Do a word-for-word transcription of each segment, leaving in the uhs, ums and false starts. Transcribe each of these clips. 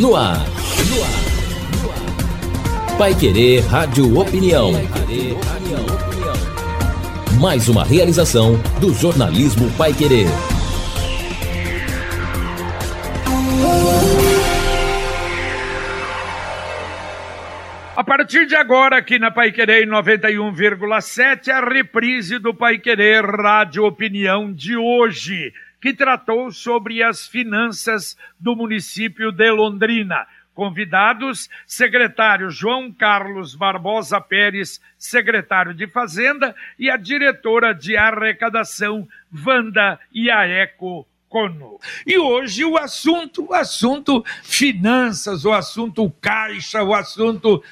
No ar. No ar. Paiquerê Rádio Opinião. Mais uma realização do jornalismo Paiquerê. A partir de agora, aqui na Paiquerê noventa e um vírgula sete, a reprise do Paiquerê Rádio Opinião de hoje, que tratou sobre as finanças do município de Londrina. Convidados, secretário João Carlos Barbosa Pérez, secretário de Fazenda, e a diretora de arrecadação, Wanda Iaeco Kono. E hoje o assunto, o assunto finanças, o assunto caixa, o assunto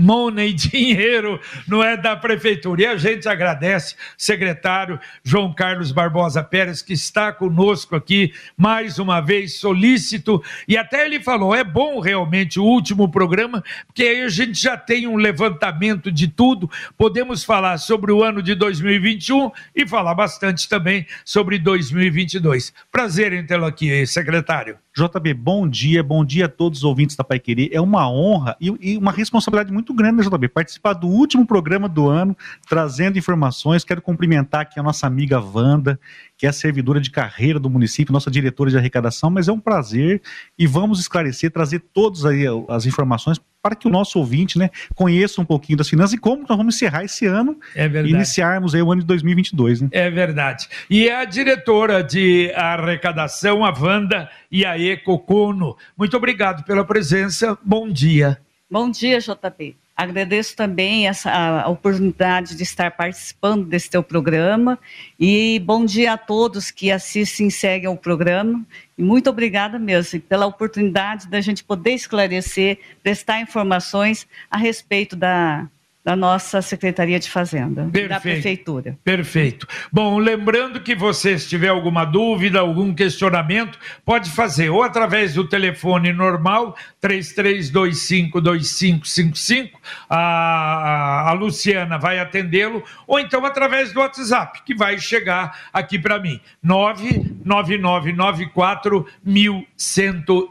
money, dinheiro, não é, da prefeitura. E a gente agradece secretário João Carlos Barbosa Pérez, que está conosco aqui mais uma vez, solícito, e até ele falou, é bom realmente o último programa, porque aí a gente já tem um levantamento de tudo, podemos falar sobre o ano de dois mil e vinte e um e falar bastante também sobre dois mil e vinte e dois. Prazer em tê-lo aqui, secretário. J B, bom dia, bom dia a todos os ouvintes da Paiquerê. É uma honra e uma responsabilidade muito grande, né, J B? Participar do último programa do ano, trazendo informações. Quero cumprimentar aqui a nossa amiga Wanda, que é a servidora de carreira do município, nossa diretora de arrecadação, mas é um prazer e vamos esclarecer, trazer todas as informações para que o nosso ouvinte, né, conheça um pouquinho das finanças e como nós vamos encerrar esse ano e iniciarmos aí o ano de dois mil e vinte e dois. Né? É verdade. E a diretora de arrecadação, a Wanda Iaeco Kono. Muito obrigado pela presença. Bom dia. Bom dia, J P. Agradeço também essa, a oportunidade de estar participando desse teu programa e bom dia a todos que assistem e seguem o programa. E muito obrigada mesmo pela oportunidade da gente poder esclarecer, prestar informações a respeito da... da nossa Secretaria de Fazenda, perfeito, da Prefeitura. Perfeito. Bom, lembrando que você, se tiver alguma dúvida, algum questionamento, pode fazer ou através do telefone normal, três três dois cinco, dois cinco cinco cinco, a, a Luciana vai atendê-lo, ou então através do WhatsApp, que vai chegar aqui para mim, nove nove nove nove quatro um um zero.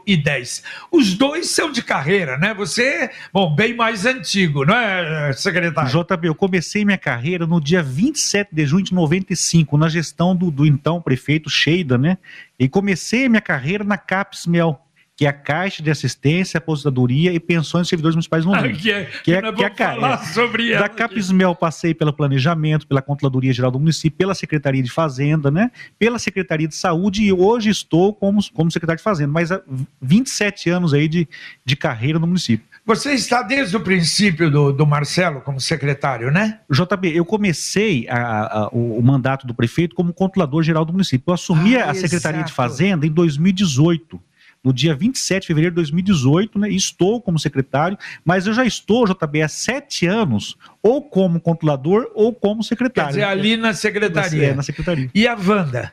Os dois são de carreira, né? Você, bom, bem mais antigo, não é, secretário? J B, eu comecei minha carreira no dia vinte e sete de junho de noventa e cinco, na gestão do, do então prefeito Cheida, né? E comecei minha carreira na CAPESMEL, que é a Caixa de Assistência, Aposentadoria e Pensões dos Servidores Municipais de Londrina. Ah, que é, que é, que é a Caixa. Da CAPESMEL passei pelo Planejamento, pela Controladoria Geral do Município, pela Secretaria de Fazenda, né? Pela Secretaria de Saúde e hoje estou como, como secretário de Fazenda, mas há vinte e sete anos aí de, de carreira no município. Você está desde o princípio do, do Marcelo como secretário, né? J B, eu comecei a, a, o, o mandato do prefeito como controlador geral do município. Eu assumi ah, a exato. Secretaria de Fazenda em dois mil e dezoito, no dia vinte e sete de fevereiro de dois mil e dezoito, né? Estou como secretário, mas eu já estou, J B, há sete anos, ou como controlador ou como secretário. Quer dizer, ali na secretaria. É, na secretaria. E a Wanda?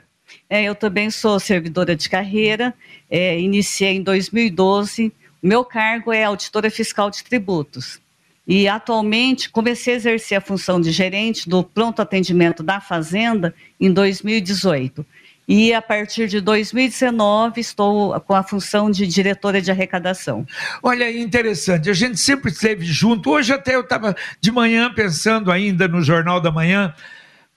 É, eu também sou servidora de carreira, é, iniciei em dois mil e doze... Meu cargo é auditora fiscal de tributos e atualmente comecei a exercer a função de gerente do pronto atendimento da Fazenda em dois mil e dezoito e a partir de dois mil e dezenove estou com a função de diretora de arrecadação. Olha, interessante, a gente sempre esteve junto, hoje até eu estava de manhã pensando ainda no Jornal da Manhã,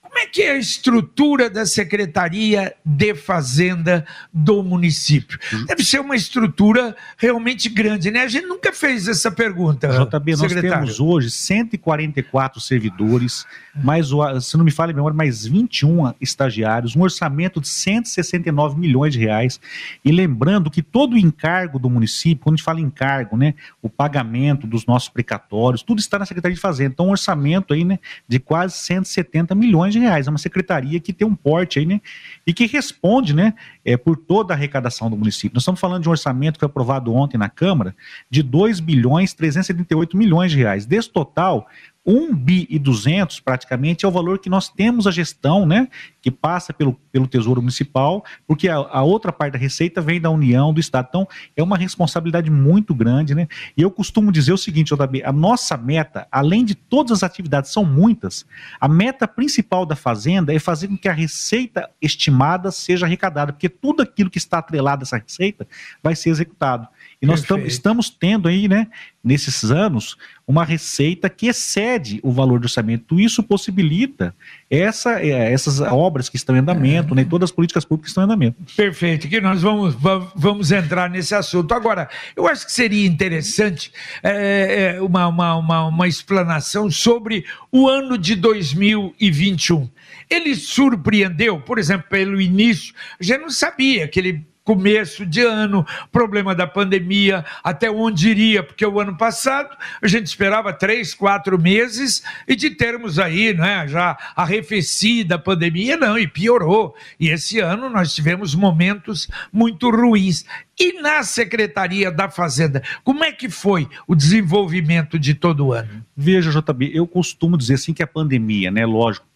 como é que é a estrutura da Secretaria de Fazenda do município? Deve ser uma estrutura realmente grande, né? A gente nunca fez essa pergunta, J B, secretário. Nós temos hoje cento e quarenta e quatro servidores, mais, se não me falha a memória, mais vinte e um estagiários, um orçamento de cento e sessenta e nove milhões de reais. E lembrando que todo o encargo do município, quando a gente fala encargo, né? O pagamento dos nossos precatórios, tudo está na Secretaria de Fazenda. Então, um orçamento aí, né, de quase cento e setenta milhões de reais. É uma secretaria que tem um porte aí, né? E que responde, né? É, por toda a arrecadação do município. Nós estamos falando de um orçamento que foi aprovado ontem na Câmara de R$ dois bilhões trezentos e setenta e oito milhões de reais. Desse total, um bilhão e duzentos praticamente é o valor que nós temos a gestão, né, que passa pelo, pelo Tesouro Municipal, porque a, a outra parte da receita vem da União, do Estado. Então, é uma responsabilidade muito grande, né? E eu costumo dizer o seguinte, J B, a nossa meta, além de todas as atividades, são muitas, a meta principal da Fazenda é fazer com que a receita estimada seja arrecadada, porque tudo aquilo que está atrelado a essa receita vai ser executado. E nós tam, estamos tendo aí, né, nesses anos, uma receita que excede o valor do orçamento. Isso possibilita essa, essas obras que estão em andamento, é. né, todas as políticas públicas que estão em andamento. Perfeito, que nós vamos, vamos entrar nesse assunto. Agora, eu acho que seria interessante é, uma, uma, uma, uma explanação sobre o ano de dois mil e vinte e um. Ele surpreendeu, por exemplo, pelo início, a gente não sabia que ele... começo de ano, problema da pandemia, até onde iria, porque o ano passado a gente esperava três, quatro meses e de termos aí, né, já arrefecida a pandemia, não, e piorou. E esse ano nós tivemos momentos muito ruins. E na Secretaria da Fazenda, como é que foi o desenvolvimento de todo o ano? Veja, J B, eu costumo dizer assim que a pandemia, né, lógico,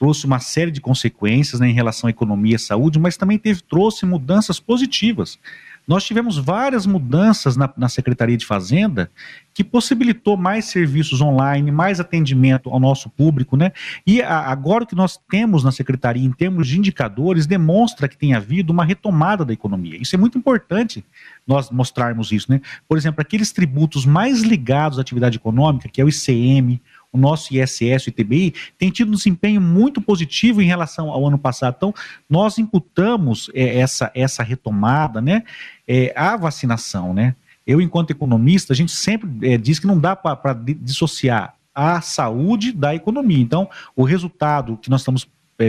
trouxe uma série de consequências, né, em relação à economia e saúde, mas também teve, trouxe mudanças positivas. Nós tivemos várias mudanças na, na Secretaria de Fazenda que possibilitou mais serviços online, mais atendimento ao nosso público, né? E a, agora o que nós temos na Secretaria em termos de indicadores demonstra que tem havido uma retomada da economia. Isso é muito importante, nós mostrarmos isso, né? Por exemplo, aqueles tributos mais ligados à atividade econômica, que é o I C M, o nosso I S S e T B I, tem tido um desempenho muito positivo em relação ao ano passado. Então, nós imputamos é, essa, essa retomada, né, é, à vacinação, né? Eu, enquanto economista, a gente sempre é, diz que não dá para dissociar a saúde da economia. Então, o resultado que nós estamos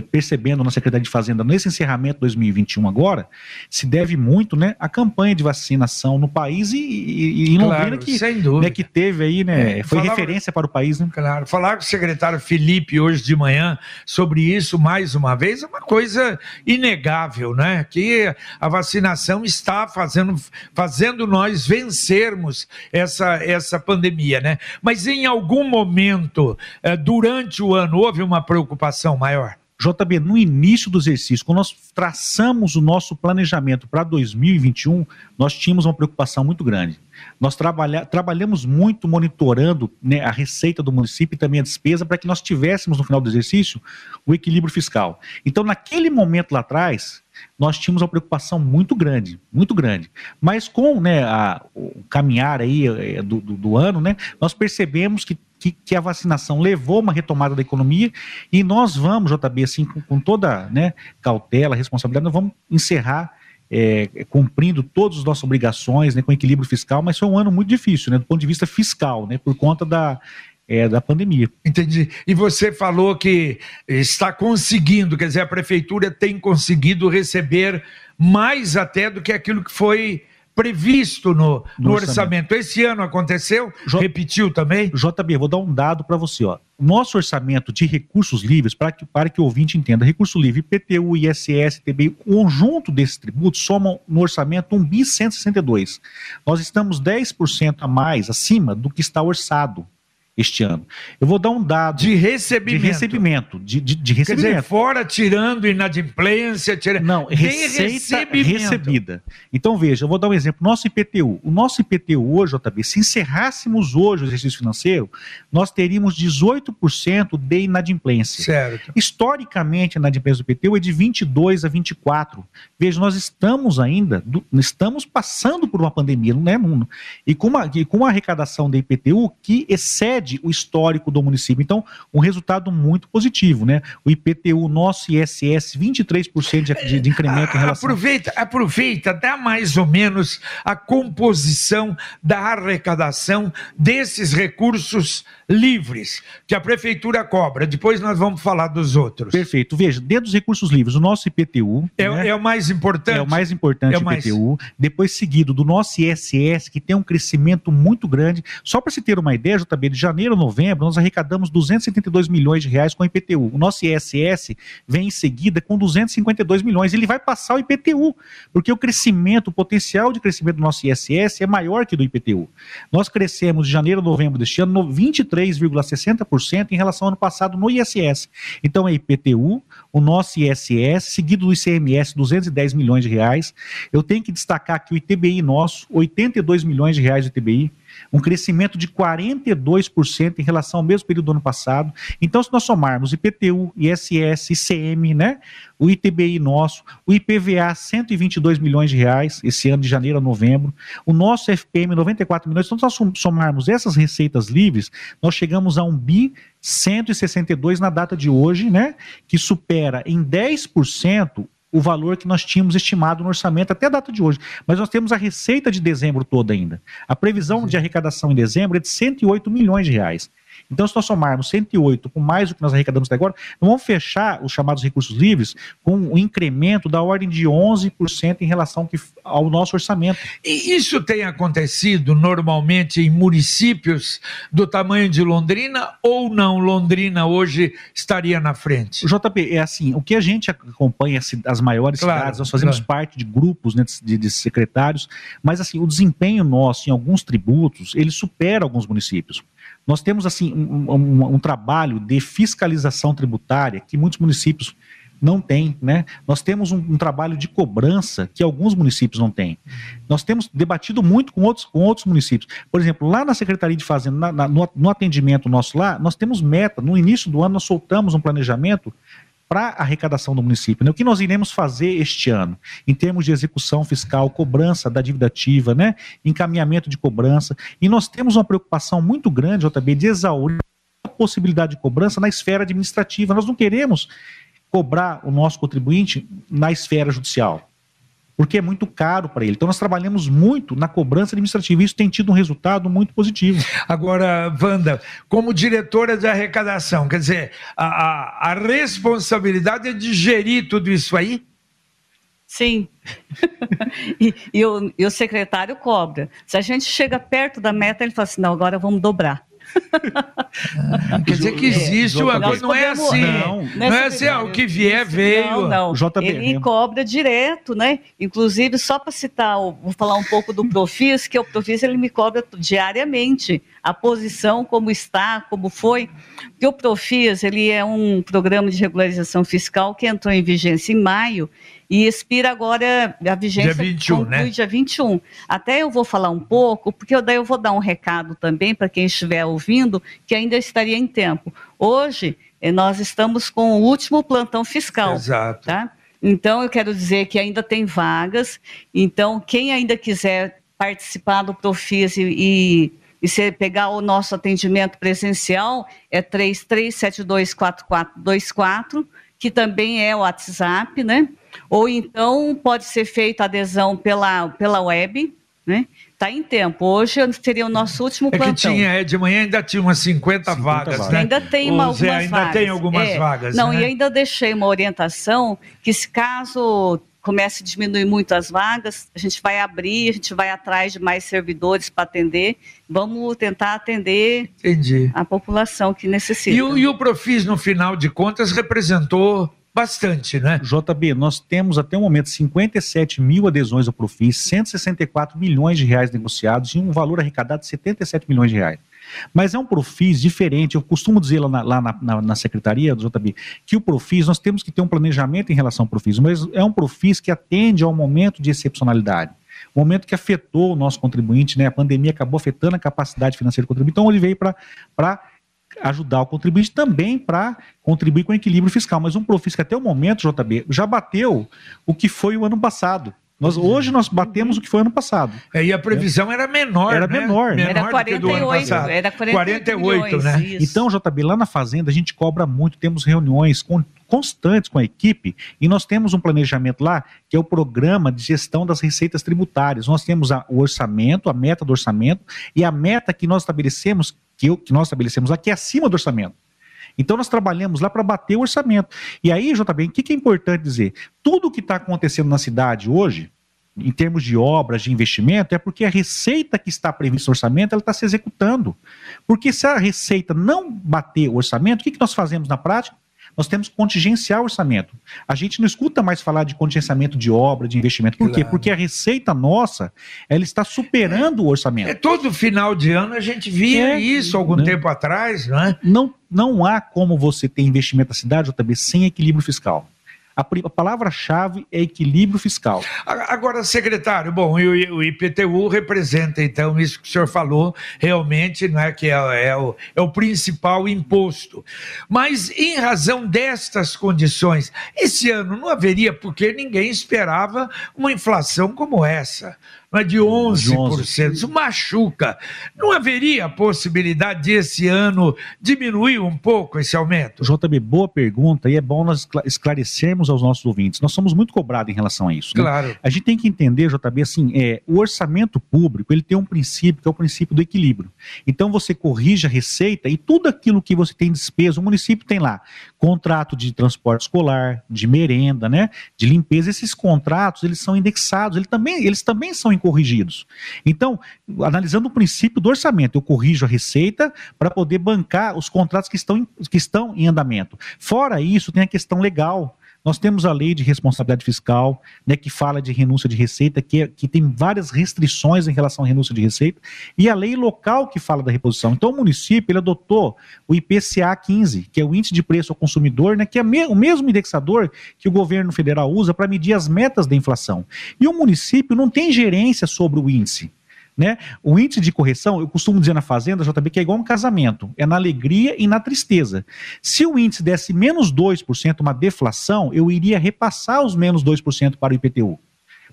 percebendo na Secretaria de Fazenda nesse encerramento de dois mil e vinte e um agora, se deve muito, né, à campanha de vacinação no país e, e, e em Londrina, claro, que, sem dúvida, né, que teve aí, né, é, foi falava, referência para o país, né? Claro, falar com o secretário Felipe hoje de manhã sobre isso mais uma vez é uma coisa inegável, né, que a vacinação está fazendo, fazendo nós vencermos essa, essa pandemia, né, mas em algum momento, eh, durante o ano, houve uma preocupação maior? J B, no início do exercício, quando nós traçamos o nosso planejamento para dois mil e vinte e um, nós tínhamos uma preocupação muito grande. Nós trabalha, trabalhamos muito monitorando, né, a receita do município e também a despesa para que nós tivéssemos no final do exercício o equilíbrio fiscal. Então, naquele momento lá atrás, nós tínhamos uma preocupação muito grande, muito grande. Mas com, né, a, o caminhar aí, é, do, do, do ano, né, nós percebemos que Que, que a vacinação levou uma retomada da economia e nós vamos, J B, assim, com, com toda, né, cautela, responsabilidade, nós vamos encerrar é, cumprindo todas as nossas obrigações, né, com equilíbrio fiscal, mas foi um ano muito difícil, né, do ponto de vista fiscal, né, por conta da... É, da pandemia. Entendi. E você falou que está conseguindo, quer dizer, a prefeitura tem conseguido receber mais até do que aquilo que foi previsto no, no, no orçamento. orçamento. Esse ano aconteceu? J... Repetiu também? J B, vou dar um dado para você, ó. Nosso orçamento de recursos livres, para que, para que o ouvinte entenda, recurso livre, I P T U, I S S, T B I, o conjunto desses tributos somam no orçamento um bilhão cento e sessenta e dois. Nós estamos dez por cento a mais acima do que está orçado este ano. Eu vou dar um dado... De recebimento. De recebimento. De, de, de recebimento. Quer dizer, fora tirando inadimplência... Tira... Não, receita recebida. Então, veja, eu vou dar um exemplo. Nosso I P T U. O nosso I P T U hoje, J B, se encerrássemos hoje o exercício financeiro, nós teríamos dezoito por cento de inadimplência. Certo. Historicamente, a inadimplência do I P T U é de vinte e dois a vinte e quatro. Veja, nós estamos ainda... Do, estamos passando por uma pandemia, não é, Nuno? E com uma, e com uma arrecadação da I P T U que excede o histórico do município. Então, um resultado muito positivo, né? O I P T U, nosso I S S, vinte e três por cento de, de incremento em relação... Aproveita, aproveita, dá mais ou menos a composição da arrecadação desses recursos livres que a prefeitura cobra. Depois nós vamos falar dos outros. Perfeito. Veja, dentro dos recursos livres, o nosso I P T U... É, né? É o mais importante. É o mais importante, é o I P T U. Mais... Depois seguido do nosso I S S, que tem um crescimento muito grande. Só para se ter uma ideia, J B, já janeiro a novembro, nós arrecadamos duzentos e setenta e dois milhões de reais com o I P T U. O nosso I S S vem em seguida com duzentos e cinquenta e dois milhões. Ele vai passar o I P T U, porque o crescimento, o potencial de crescimento do nosso I S S é maior que do I P T U. Nós crescemos de janeiro a novembro deste ano vinte e três vírgula sessenta por cento em relação ao ano passado no I S S. Então é I P T U, o nosso I S S, seguido do I C M S, duzentos e dez milhões de reais. Eu tenho que destacar que o I T B I nosso, oitenta e dois milhões de reais de I T B I, um crescimento de quarenta e dois por cento em relação ao mesmo período do ano passado. Então, se nós somarmos I P T U, I S S, I C M, né, o I T B I nosso, o I P V A, cento e vinte e dois milhões de reais, esse ano de janeiro a novembro, o nosso F P M, noventa e quatro milhões, então se nós somarmos essas receitas livres, nós chegamos a um bi cento e sessenta e dois na data de hoje, né, que supera em dez por cento o valor que nós tínhamos estimado no orçamento até a data de hoje. Mas nós temos a receita de dezembro toda ainda. A previsão Sim. de arrecadação em dezembro é de cento e oito milhões de reais. Então, se nós somarmos cento e oito com mais o que nós arrecadamos até agora, nós vamos fechar os chamados recursos livres com um incremento da ordem de onze por cento em relação ao nosso orçamento. E isso tem acontecido normalmente em municípios do tamanho de Londrina ou não? Londrina hoje estaria na frente? J P, é assim, o que a gente acompanha as maiores claro, cidades, nós fazemos claro. parte de grupos, né, de, de secretários, mas assim, o desempenho nosso em alguns tributos, ele supera alguns municípios. Nós temos assim um, um, um trabalho de fiscalização tributária que muitos municípios não têm, né? Nós temos um, um trabalho de cobrança que alguns municípios não têm. Nós temos debatido muito com outros, com outros municípios. Por exemplo, lá na Secretaria de Fazenda, na, na, no, no atendimento nosso lá, nós temos meta. No início do ano, nós soltamos um planejamento para a arrecadação do município, né? O que nós iremos fazer este ano, em termos de execução fiscal, cobrança da dívida ativa, né? Encaminhamento de cobrança, e nós temos uma preocupação muito grande, J B, de exaurir a possibilidade de cobrança na esfera administrativa. Nós não queremos cobrar o nosso contribuinte na esfera judicial, porque é muito caro para ele. Então nós trabalhamos muito na cobrança administrativa e isso tem tido um resultado muito positivo. Agora, Wanda, como diretora de arrecadação, quer dizer, a, a, a responsabilidade é de gerir tudo isso aí? Sim. e, e, o, e o secretário cobra. Se a gente chega perto da meta, ele fala assim, não, agora vamos dobrar. Ah, quer dizer que existe é, uma J B. coisa, não é assim, não, não é assim, ah, o que vier veio. Não, não. O J B ele mesmo. Cobra direto, né? Inclusive, só para citar, vou falar um pouco do Profis, que o Profis ele me cobra diariamente a posição, como está, como foi. Porque o Profis ele é um programa de regularização fiscal que entrou em vigência em maio e expira agora a vigência dia vinte e um, né? Dia vinte e um. Até eu vou falar um pouco, porque daí eu vou dar um recado também para quem estiver ouvindo, que ainda estaria em tempo. Hoje, nós estamos com o último plantão fiscal. Exato. Tá? Então, eu quero dizer que ainda tem vagas. Então, quem ainda quiser participar do Profis e... E se pegar o nosso atendimento presencial, é três três sete dois quatro quatro dois quatro, que também é o WhatsApp, né? Ou então pode ser feita a adesão pela, pela web, né? Está em tempo. Hoje seria o nosso último plantão. É que tinha, é, de manhã ainda tinha umas cinquenta vagas, vagas, né? Ainda tem uma, algumas Zé, ainda vagas. Tem algumas é. vagas. Não, né? E ainda deixei uma orientação que se caso... comece a diminuir muito as vagas, a gente vai abrir, a gente vai atrás de mais servidores para atender, vamos tentar atender Entendi. a população que necessita. E o, e o Profis, no final de contas, representou bastante, né? J B, nós temos até o momento cinquenta e sete mil adesões ao Profis, cento e sessenta e quatro milhões de reais negociados e um valor arrecadado de setenta e sete milhões de reais. Mas é um Profis diferente, eu costumo dizer lá na, lá na, na, na secretaria do J B, que o Profis, nós temos que ter um planejamento em relação ao Profis, mas é um Profis que atende ao momento de excepcionalidade, o momento que afetou o nosso contribuinte, né? A pandemia acabou afetando a capacidade financeira do contribuinte, então ele veio para ajudar o contribuinte também para contribuir com o equilíbrio fiscal, mas um Profis que até o momento, J B, já bateu o que foi o ano passado. Nós, hoje nós batemos o que foi ano passado. É, e a previsão é. era menor, Era né? menor. menor era quarenta e oito, era quarenta e oito, quarenta e oito, né? Isso. Então, J B, lá na Fazenda a gente cobra muito, temos reuniões com, constantes com a equipe e nós temos um planejamento lá que é o Programa de Gestão das Receitas Tributárias. Nós temos a, o orçamento, a meta do orçamento e a meta que nós estabelecemos, que, eu, que nós estabelecemos aqui é acima do orçamento. Então nós trabalhamos lá para bater o orçamento. E aí, J B, o que é importante dizer? Tudo o que está acontecendo na cidade hoje, em termos de obras, de investimento, é porque a receita que está prevista no orçamento, ela está se executando. Porque se a receita não bater o orçamento, o que, que nós fazemos na prática? Nós temos que contingenciar o orçamento. A gente não escuta mais falar de contingenciamento de obra, de investimento. Por claro. quê? Porque a receita nossa, ela está superando é, o orçamento. É, todo final de ano a gente via é, isso, algum né? tempo atrás, né? Não, não há como você ter investimento na cidade, J B, sem equilíbrio fiscal. A, a palavra-chave é equilíbrio fiscal. Agora, secretário, bom, o I P T U representa, então, isso que o senhor falou, realmente, né, que é, é, o, é o principal imposto. Mas, em razão destas condições, esse ano não haveria, porque ninguém esperava uma inflação como essa, mas de onze por cento, isso machuca. Não haveria a possibilidade de esse ano diminuir um pouco esse aumento? J B, boa pergunta, e é bom nós esclarecermos aos nossos ouvintes. Nós somos muito cobrados em relação a isso. Claro. Né? A gente tem que entender, J B, assim, é, o orçamento público, ele tem um princípio, que é o princípio do equilíbrio. Então você corrige a receita e tudo aquilo que você tem de despesa, o município tem lá contrato de transporte escolar, de merenda, né, de limpeza, esses contratos, eles são indexados, eles também, eles também são corrigidos. Então, analisando o princípio do orçamento, eu corrijo a receita para poder bancar os contratos que estão, em, que estão em andamento. Fora isso, tem a questão legal. Nós temos a lei de responsabilidade fiscal, né, que fala de renúncia de receita, que, é, que tem várias restrições em relação à renúncia de receita, e a lei local que fala da reposição. Então o município ele adotou o I P C A quinze, que é o índice de preço ao consumidor, né, que é me, o mesmo indexador que o governo federal usa para medir as metas da inflação. E o município não tem gerência sobre o índice. Né? O índice de correção, eu costumo dizer na Fazenda, J B, que é igual um casamento, é na alegria e na tristeza. Se o índice desse menos dois por cento, uma deflação, eu iria repassar os menos dois por cento para o I P T U,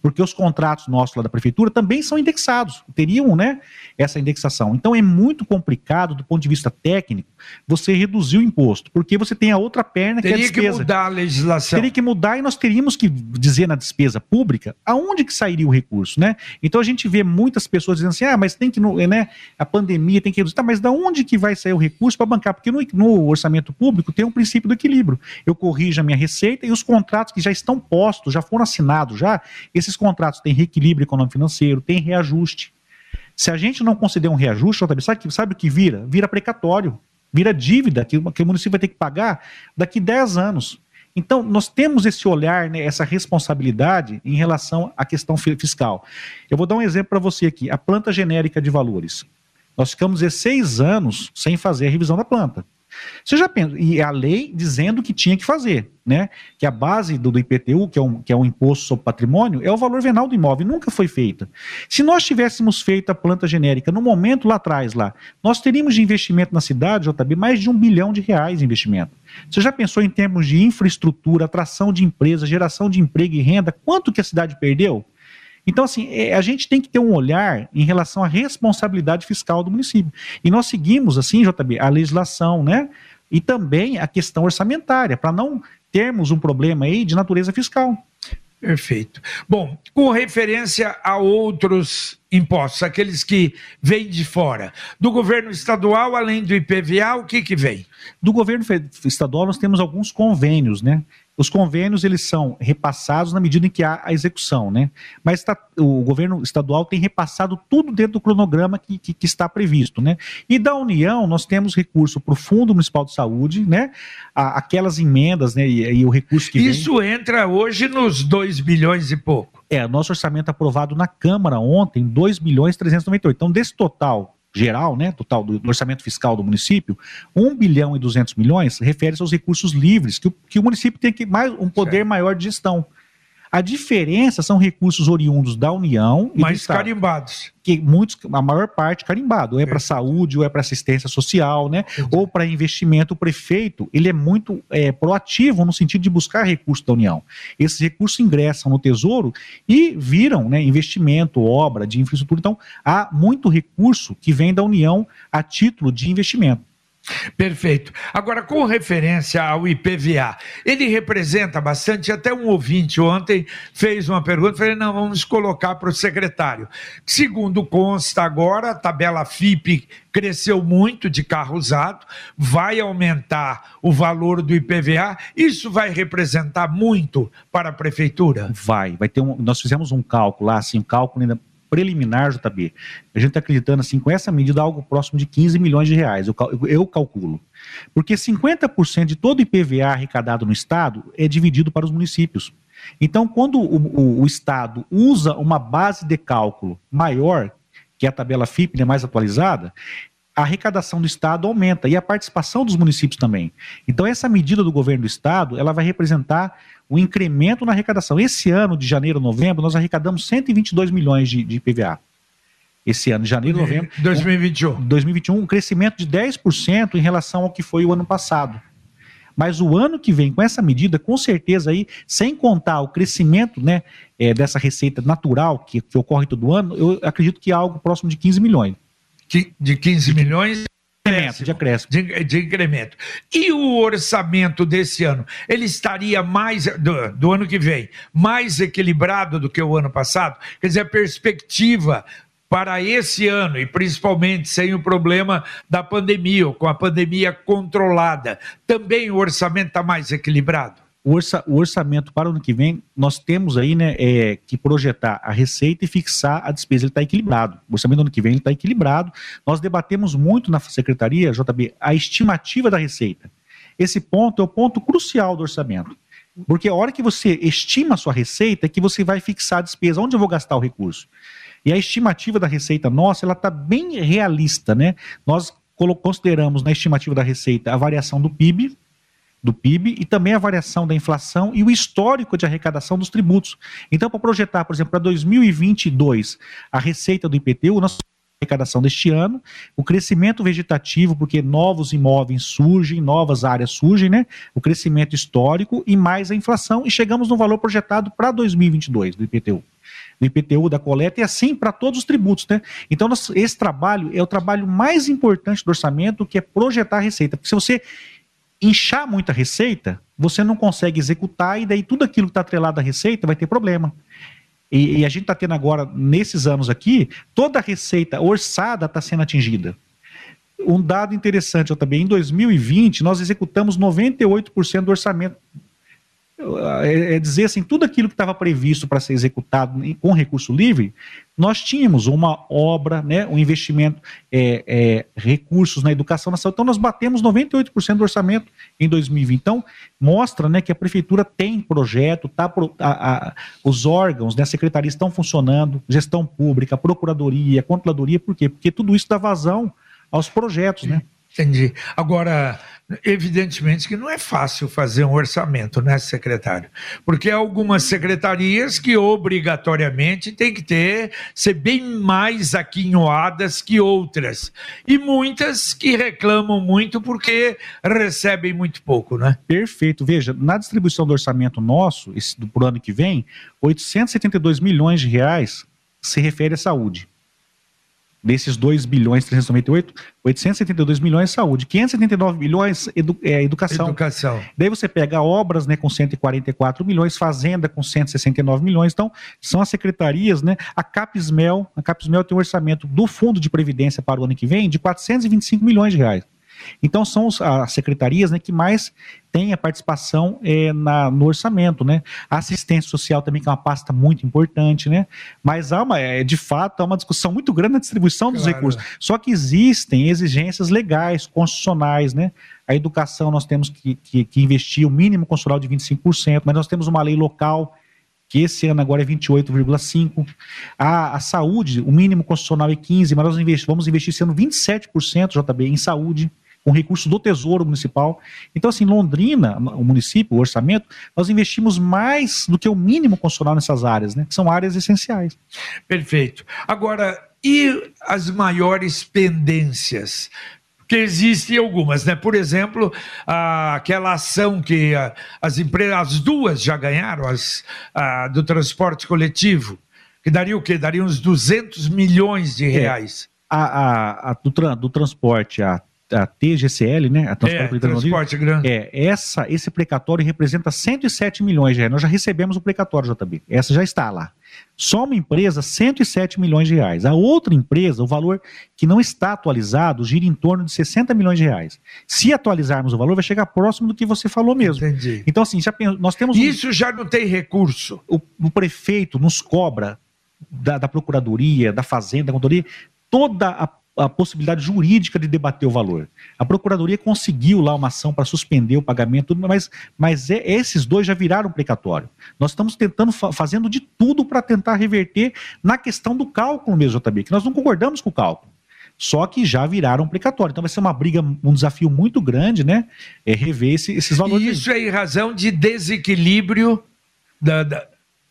porque os contratos nossos lá da prefeitura também são indexados, teriam, né, essa indexação. Então é muito complicado do ponto de vista técnico você reduzir o imposto, porque você tem a outra perna que é a despesa. Teria que mudar a legislação. Teria que mudar e nós teríamos que dizer na despesa pública aonde que sairia o recurso, né? Então a gente vê muitas pessoas dizendo assim, ah, mas tem que, né, a pandemia tem que reduzir. Tá, mas de onde que vai sair o recurso para bancar? Porque no, no orçamento público tem um princípio do equilíbrio. Eu corrijo a minha receita e os contratos que já estão postos, já foram assinados, já, esse Esses contratos têm reequilíbrio econômico-financeiro, tem reajuste. Se a gente não conceder um reajuste, sabe, sabe o que vira? Vira precatório, vira dívida que, que o município vai ter que pagar daqui dez anos. Então, nós temos esse olhar, né, essa responsabilidade em relação à questão fiscal. Eu vou dar um exemplo para você aqui. A planta genérica de valores. Nós ficamos dezesseis anos sem fazer a revisão da planta. Você já pensa, e a lei dizendo que tinha que fazer, né? Que a base do, do I P T U, que é, um, que é um imposto sobre patrimônio, é o valor venal do imóvel, nunca foi feita. Se nós tivéssemos feito a planta genérica no momento lá atrás, lá, nós teríamos de investimento na cidade, J B, mais de um bilhão de reais de investimento. Você já pensou em termos de infraestrutura, atração de empresas, geração de emprego e renda, quanto que a cidade perdeu? Então, assim, a gente tem que ter um olhar em relação à responsabilidade fiscal do município. E nós seguimos, assim, J B, a legislação, né? E também a questão orçamentária, para não termos um problema aí de natureza fiscal. Perfeito. Bom, com referência a outros impostos, aqueles que vêm de fora, do governo estadual, além do I P V A, o que que vem? Do governo estadual nós temos alguns convênios, né? Os convênios, eles são repassados na medida em que há a execução, né? Mas tá, o governo estadual tem repassado tudo dentro do cronograma que, que, que está previsto, né? E da União, nós temos recurso para o Fundo Municipal de Saúde, né? A, aquelas emendas, né? E, e o recurso que Isso vem... entra hoje nos dois bilhões e pouco. É, nosso orçamento aprovado na Câmara ontem, dois bilhões trezentos e noventa e oito. Então, desse total... geral, né, total do orçamento fiscal do município, um bilhão e duzentos milhões refere-se aos recursos livres, que o, que o município tem que mais, um poder certo. maior de gestão. A diferença são recursos oriundos da União e mais do Estado, carimbados. Que muitos, a maior parte carimbado, ou é, é. para saúde, ou é para assistência social, né, Entendi. ou para investimento. O prefeito, ele é muito é, proativo no sentido de buscar recursos da União. Esses recursos ingressam no Tesouro e viram, né, investimento, obra de infraestrutura. Então, há muito recurso que vem da União a título de investimento. Perfeito. Agora, com referência ao I P V A, ele representa bastante. Até um ouvinte ontem fez uma pergunta, falei, não, vamos colocar para o secretário. Segundo consta agora, a tabela F I P cresceu muito de carro usado, vai aumentar o valor do I P V A, isso vai representar muito para a prefeitura? Vai, vai ter um, nós fizemos um cálculo lá, assim, um cálculo ainda preliminar, J B, a gente está acreditando assim, com essa medida, algo próximo de quinze milhões de reais, eu, eu calculo. Porque cinquenta por cento de todo I P V A arrecadado no Estado é dividido para os municípios. Então, quando o, o, o Estado usa uma base de cálculo maior, que é a tabela F I P, né, mais atualizada, a arrecadação do Estado aumenta e a participação dos municípios também. Então, essa medida do governo do Estado, ela vai representar um incremento na arrecadação. Esse ano, de janeiro a novembro, nós arrecadamos cento e vinte e dois milhões de, de I P V A. Esse ano, de janeiro a novembro... dois mil e vinte e um. dois mil e vinte e um, um crescimento de dez por cento em relação ao que foi o ano passado. Mas o ano que vem, com essa medida, com certeza aí, sem contar o crescimento, né, é, dessa receita natural que, que ocorre todo ano, eu acredito que é algo próximo de quinze milhões. De quinze milhões de acréscimo. De, acréscimo. De, de incremento. E o orçamento desse ano? Ele estaria mais, do, do ano que vem, mais equilibrado do que o ano passado? Quer dizer, a perspectiva para esse ano, e principalmente sem o problema da pandemia, ou com a pandemia controlada, também o orçamento está mais equilibrado? O, orça, o orçamento para o ano que vem, nós temos aí, né, é, que projetar a receita e fixar a despesa. Ele está equilibrado. O orçamento do ano que vem está equilibrado. Nós debatemos muito na Secretaria, J B, a estimativa da receita. Esse ponto é o ponto crucial do orçamento. Porque a hora que você estima a sua receita é que você vai fixar a despesa. Onde eu vou gastar o recurso? E a estimativa da receita nossa, ela está bem realista, né? Nós consideramos na estimativa da receita a variação do P I B, do P I B e também a variação da inflação e o histórico de arrecadação dos tributos. Então, para projetar, por exemplo, para dois mil e vinte e dois, a receita do I P T U, nossa arrecadação deste ano, o crescimento vegetativo, porque novos imóveis surgem, novas áreas surgem, né? O crescimento histórico e mais a inflação, e chegamos no valor projetado para dois mil e vinte e dois do I P T U. Do I P T U, da coleta, e assim para todos os tributos, né? Então, nós, esse trabalho é o trabalho mais importante do orçamento, que é projetar a receita. Porque se você inchar muita receita, você não consegue executar e daí tudo aquilo que está atrelado à receita vai ter problema. E, e a gente está tendo agora, nesses anos aqui, toda a receita orçada está sendo atingida. Um dado interessante, eu também, em dois mil e vinte, nós executamos noventa e oito por cento do orçamento. É dizer assim, tudo aquilo que estava previsto para ser executado com recurso livre, nós tínhamos uma obra, né, um investimento, é, é, recursos na educação, na saúde. Então, nós batemos noventa e oito por cento do orçamento em dois mil e vinte. Então, mostra, né, que a prefeitura tem projeto, tá, a, a, os órgãos, né, a secretaria estão funcionando, gestão pública, procuradoria, controladoria, por quê? Porque tudo isso dá vazão aos projetos, né? Entendi. Agora, evidentemente que não é fácil fazer um orçamento, né, secretário? Porque há algumas secretarias que obrigatoriamente tem que ter, ser bem mais aquinhoadas que outras. E muitas que reclamam muito porque recebem muito pouco, né? Perfeito. Veja, na distribuição do orçamento nosso, esse, do, pro ano que vem, oitocentos e setenta e dois milhões de reais se refere à saúde. Desses dois bilhões trezentos e noventa e oito, oitocentos e setenta e dois milhões saúde, quinhentos e setenta e nove milhões edu, é, educação. educação. Daí você pega obras, né, com cento e quarenta e quatro milhões, fazenda com cento e sessenta e nove milhões. Então, são as secretarias, né? A Capismel, a Capismel tem um orçamento do Fundo de Previdência para o ano que vem de quatrocentos e vinte e cinco milhões de reais. Então, são os, as secretarias, né, que mais têm a participação é, na, no orçamento, né? A assistência social também, que é uma pasta muito importante, né? Mas há uma, é, de fato, há uma discussão muito grande na distribuição dos, claro, recursos. Só que existem exigências legais, constitucionais, né? A educação, nós temos que, que, que investir o mínimo constitucional de vinte e cinco por cento, mas nós temos uma lei local, que esse ano agora é vinte e oito vírgula cinco por cento. A, a saúde, o mínimo constitucional é quinze por cento, mas nós investi, vamos investir esse ano vinte e sete por cento, J B, em saúde, com recurso do Tesouro Municipal. Então, assim, Londrina, o município, o orçamento, nós investimos mais do que o mínimo constitucional nessas áreas, né? Que são áreas essenciais. Perfeito. Agora, e as maiores pendências? Porque existem algumas, né? Por exemplo, a, aquela ação que a, as empresas, as duas já ganharam, as, a, do transporte coletivo, que daria o quê? Daria uns duzentos milhões de reais. É. A, a, a, do, tra- do transporte, a a T G C L, né? A Transporte, é, Transporte Grande. É, essa, esse precatório representa cento e sete milhões de reais. Nós já recebemos o precatório, J B. Essa já está lá. Só uma empresa, cento e sete milhões de reais. A outra empresa, o valor que não está atualizado, gira em torno de sessenta milhões de reais. Se atualizarmos o valor, vai chegar próximo do que você falou mesmo. Entendi. Então, assim, já, nós temos... Um... Isso já não tem recurso. O, o prefeito nos cobra da, da Procuradoria, da Fazenda, da Contadoria, toda a a possibilidade jurídica de debater o valor. A Procuradoria conseguiu lá uma ação para suspender o pagamento, mas, mas é, esses dois já viraram precatório. Nós estamos tentando, fazendo de tudo para tentar reverter na questão do cálculo mesmo, J B, que nós não concordamos com o cálculo. Só que já viraram precatório. Então vai ser uma briga, um desafio muito grande, né? É rever esse, esses valores. E isso é em razão de desequilíbrio da... da...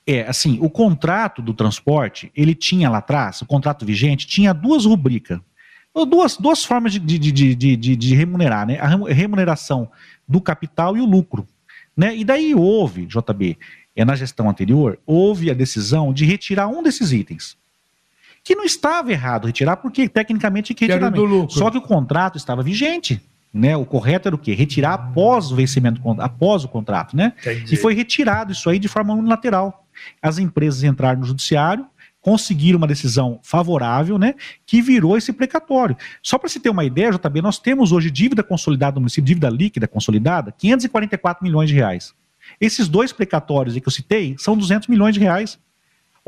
É, assim, o contrato do transporte, ele tinha lá atrás, o contrato vigente, tinha duas rubricas. Duas, duas formas de, de, de, de, de, de remunerar, né? A remuneração do capital e o lucro, né? E daí houve, J B, é, na gestão anterior, houve a decisão de retirar um desses itens, que não estava errado retirar, porque tecnicamente tinha que retirar mesmo. Só que o contrato estava vigente, né? O correto era o quê? Retirar após o vencimento, após o contrato, né? Entendi. E foi retirado isso aí de forma unilateral. As empresas entraram no judiciário, conseguiram uma decisão favorável, né, que virou esse precatório. Só para se ter uma ideia, J B, nós temos hoje dívida consolidada no município, dívida líquida consolidada, quinhentos e quarenta e quatro milhões de reais. Esses dois precatórios aí que eu citei são duzentos milhões de reais.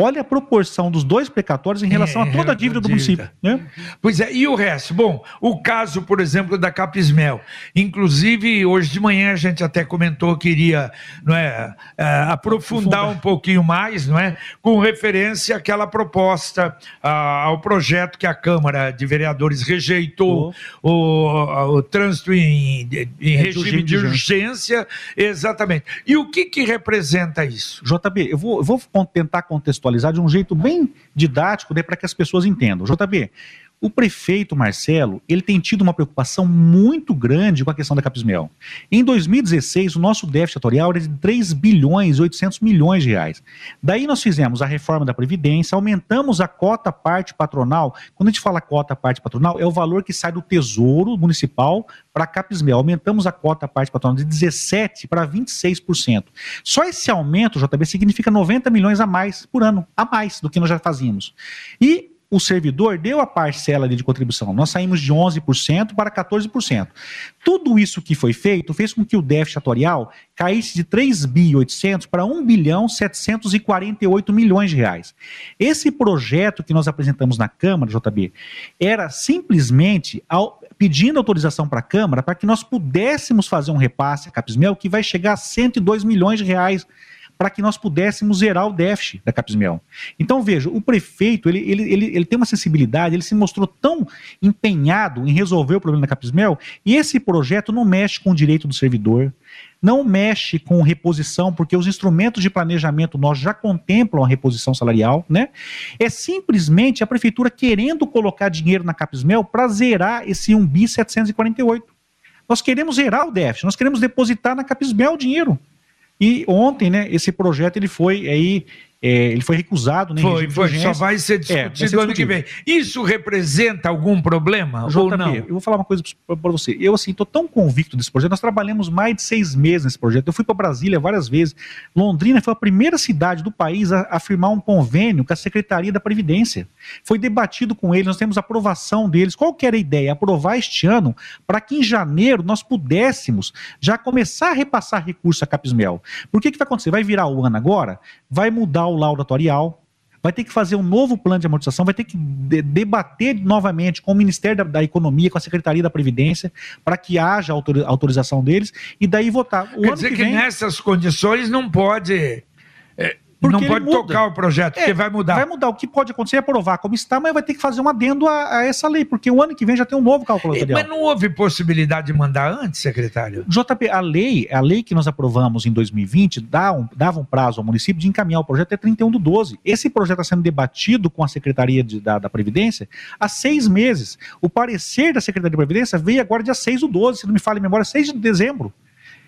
Olha a proporção dos dois precatórios em relação é, a toda a dívida do município, né? Pois é, e o resto? Bom, o caso, por exemplo, da Capismel. Inclusive, hoje de manhã a gente até comentou que iria, não é, uh, aprofundar Afundar. um pouquinho mais, não é, com referência àquela proposta, uh, ao projeto que a Câmara de Vereadores rejeitou, oh. o, o trânsito em, em é, regime de urgência. Exatamente. E o que que representa isso? J B, eu vou, eu vou tentar contextualizar de um jeito bem didático, né, para que as pessoas entendam. J B, o prefeito Marcelo, ele tem tido uma preocupação muito grande com a questão da Capismel. Em dois mil e dezesseis, o nosso déficit atuarial era de três bilhões e oitocentos milhões de reais. Daí nós fizemos a reforma da Previdência, aumentamos a cota parte patronal. Quando a gente fala cota parte patronal, é o valor que sai do Tesouro Municipal para a Capismel. Aumentamos a cota parte patronal de dezessete por cento para vinte e seis por cento. Só esse aumento, J B, significa noventa milhões a mais por ano, a mais do que nós já fazíamos. E o servidor deu a parcela de contribuição. Nós saímos de onze por cento para quatorze por cento. Tudo isso que foi feito fez com que o déficit atuarial caísse de três bilhões e oitocentos para um bilhão setecentos e quarenta e oito milhões de reais. Esse projeto que nós apresentamos na Câmara, J B, era simplesmente ao, pedindo autorização para a Câmara para que nós pudéssemos fazer um repasse à Capismel que vai chegar a cento e dois milhões de reais, para que nós pudéssemos zerar o déficit da Capismel. Então, veja, o prefeito, ele, ele, ele, ele tem uma sensibilidade, ele se mostrou tão empenhado em resolver o problema da Capismel, e esse projeto não mexe com o direito do servidor, não mexe com reposição, porque os instrumentos de planejamento nós já contemplam a reposição salarial, né? É simplesmente a prefeitura querendo colocar dinheiro na Capismel para zerar esse um bilhão setecentos e quarenta e oito. Nós queremos zerar o déficit, nós queremos depositar na Capismel o dinheiro. E ontem, né, esse projeto ele foi, aí, é, ele foi recusado. Né, foi, foi, só vai ser discutido, é, vai ser discutido ano que vem. Isso representa algum problema J P, ou não? Eu vou falar uma coisa para você. Eu, assim, estou tão convicto desse projeto. Nós trabalhamos mais de seis meses nesse projeto. Eu fui para Brasília várias vezes. Londrina foi a primeira cidade do país a, a firmar um convênio com a Secretaria da Previdência. Foi debatido com eles, nós temos aprovação deles. Qual que era a ideia? Aprovar este ano para que em janeiro nós pudéssemos já começar a repassar recursos à Capismel. Por que que vai acontecer? Vai virar o ano agora? Vai mudar o laudo atuarial, vai ter que fazer um novo plano de amortização, vai ter que de- debater novamente com o Ministério da, da Economia, com a Secretaria da Previdência, para que haja autor- autorização deles e daí votar. O Quer ano dizer que, que vem, nessas condições não pode... É... Porque não pode muda. tocar o projeto, é, porque vai mudar. Vai mudar. O que pode acontecer é aprovar como está, mas vai ter que fazer um adendo a, a essa lei, porque o ano que vem já tem um novo cálculo atuarial. Mas não houve possibilidade de mandar antes, secretário? J P, a lei, a lei que nós aprovamos em dois mil e vinte dá um, dava um prazo ao município de encaminhar o projeto até trinta e um do doze. Esse projeto está sendo debatido com a Secretaria de, da, da Previdência há seis meses. O parecer da Secretaria da Previdência veio agora dia seis do doze, se não me falha a memória, seis de dezembro.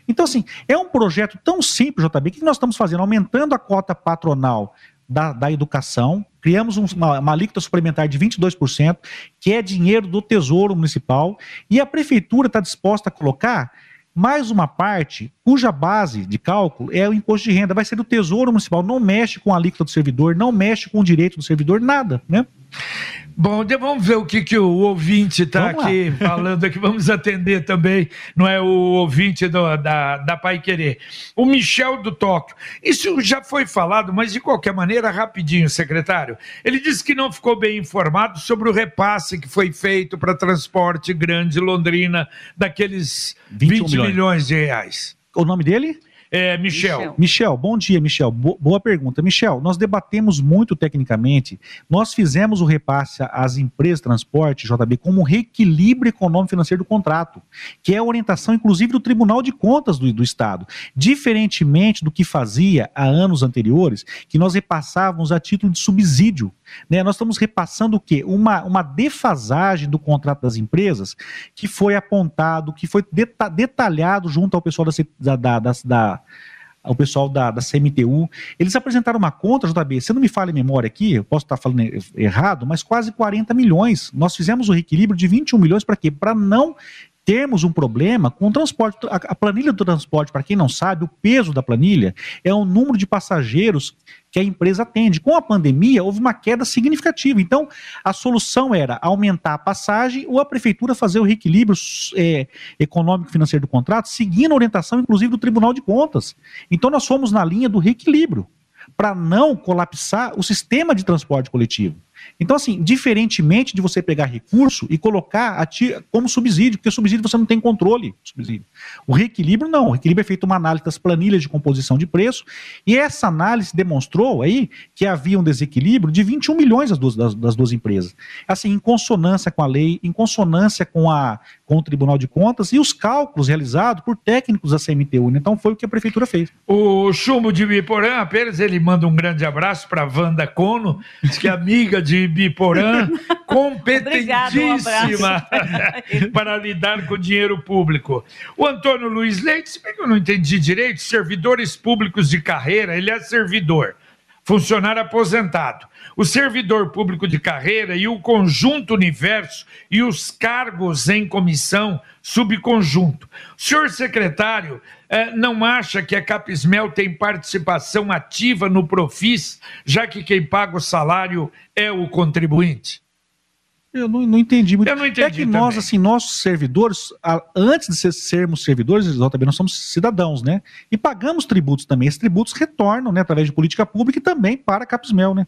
Então, assim, é um projeto tão simples, J B, que nós estamos fazendo? Aumentando a cota patronal da, da educação, criamos uma, uma alíquota suplementar de vinte e dois por cento, que é dinheiro do Tesouro Municipal, e a Prefeitura está disposta a colocar mais uma parte, cuja base de cálculo é o imposto de renda, vai ser do Tesouro Municipal, não mexe com a alíquota do servidor, não mexe com o direito do servidor, nada, né? Bom, vamos ver o que, que o ouvinte está aqui falando aqui, vamos atender também, não é, o ouvinte do, da, da Pai Querer, o Michel do Tóquio. Isso já foi falado, mas de qualquer maneira, rapidinho, secretário, ele disse que não ficou bem informado sobre o repasse que foi feito para transporte grande Londrina, daqueles vinte milhões de reais. O nome dele? É, Michel. Michel. Michel, bom dia, Michel. Boa pergunta. Michel, nós debatemos muito tecnicamente, nós fizemos o repasse às empresas de transporte, J B, como reequilíbrio econômico-financeiro do contrato, que é a orientação, inclusive, do Tribunal de Contas do, do Estado. Diferentemente do que fazia há anos anteriores, que nós repassávamos a título de subsídio. Né? Nós estamos repassando o quê? Uma, uma defasagem do contrato das empresas que foi apontado, que foi deta- detalhado junto ao pessoal da... da, da, da o pessoal da, da C M T U, eles apresentaram uma conta, J B, se não me falha a memória aqui, eu posso estar falando errado, mas quase quarenta milhões. Nós fizemos o reequilíbrio de vinte e um milhões para quê? Para não termos um problema com o transporte. A, a planilha do transporte, para quem não sabe, o peso da planilha é o número de passageiros que a empresa atende. Com a pandemia, houve uma queda significativa. Então, a solução era aumentar a passagem ou a prefeitura fazer o reequilíbrio é, econômico e financeiro do contrato, seguindo a orientação, inclusive, do Tribunal de Contas. Então, nós fomos na linha do reequilíbrio, para não colapsar o sistema de transporte coletivo. Então, assim, diferentemente de você pegar recurso e colocar a tia como subsídio, porque subsídio você não tem controle, subsídio. O reequilíbrio não, o reequilíbrio é feito uma análise das planilhas de composição de preço, e essa análise demonstrou aí que havia um desequilíbrio de vinte e um milhões das duas, das, das duas empresas. Assim, em consonância com a lei, em consonância com, a, com o Tribunal de Contas e os cálculos realizados por técnicos da C M T U, né? Então foi o que a Prefeitura fez. O Chumbo de Biporã, apenas ele manda um grande abraço para a Wanda Cono, diz que é amiga de de Biporã, competentíssima Obrigado, um para lidar com o dinheiro público. O Antônio Luiz Leite, se bem que eu não entendi direito, servidores públicos de carreira, ele é servidor, funcionário aposentado. O servidor público de carreira e o conjunto universo e os cargos em comissão, subconjunto. Senhor secretário, não acha que a Capismel tem participação ativa no Profis, já que quem paga o salário é o contribuinte? Eu não, não entendi muito. Eu não entendi é que nós, também. assim, nossos servidores, antes de sermos servidores, nós somos cidadãos, né? E pagamos tributos também. Esses tributos retornam, né, através de política pública e também para a Capismel, né?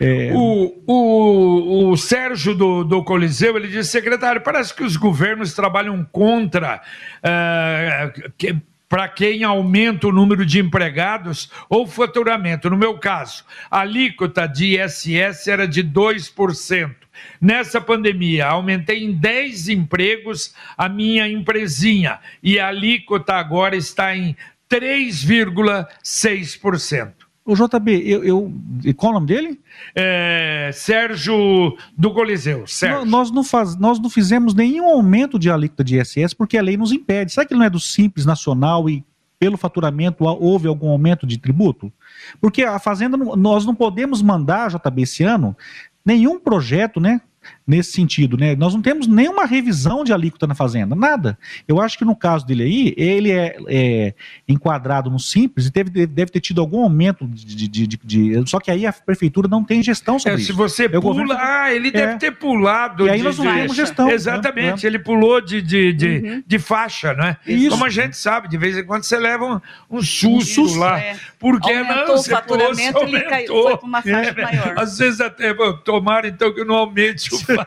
É... O, o, o Sérgio do, do Coliseu, ele disse, secretário, parece que os governos trabalham contra uh, que, para quem aumenta o número de empregados ou faturamento. No meu caso, a alíquota de I S S era de dois por cento. Nessa pandemia, aumentei em dez empregos a minha empresinha e a alíquota agora está em três vírgula seis por cento. O J B, eu, eu, qual é o nome dele? É, Sérgio do Coliseu. Sérgio. Não, nós, não faz, nós não fizemos nenhum aumento de alíquota de I S S porque a lei nos impede. Será que ele não é do Simples Nacional e pelo faturamento houve algum aumento de tributo? Porque a Fazenda, nós não podemos mandar, J B, esse ano, nenhum projeto, né? Nesse sentido, né? Nós não temos nenhuma revisão de alíquota na Fazenda, nada. Eu acho que no caso dele aí, ele é, é enquadrado no Simples e teve, deve ter tido algum aumento de, de, de, de... Só que aí a Prefeitura não tem gestão sobre é, isso. Se você é, pula... Governo... Ah, ele é. deve ter pulado e aí de... nós não temos gestão. Exatamente, né? Ele pulou de, de, de, uhum. de faixa, né? Isso. Como a gente sabe, de vez em quando você leva um, um susto isso, lá. É. Porque aumentou não, você o faturamento, pulou, ele caiu, foi para uma faixa é, maior. Né? Às vezes até, tomara então que não aumente o faturamento.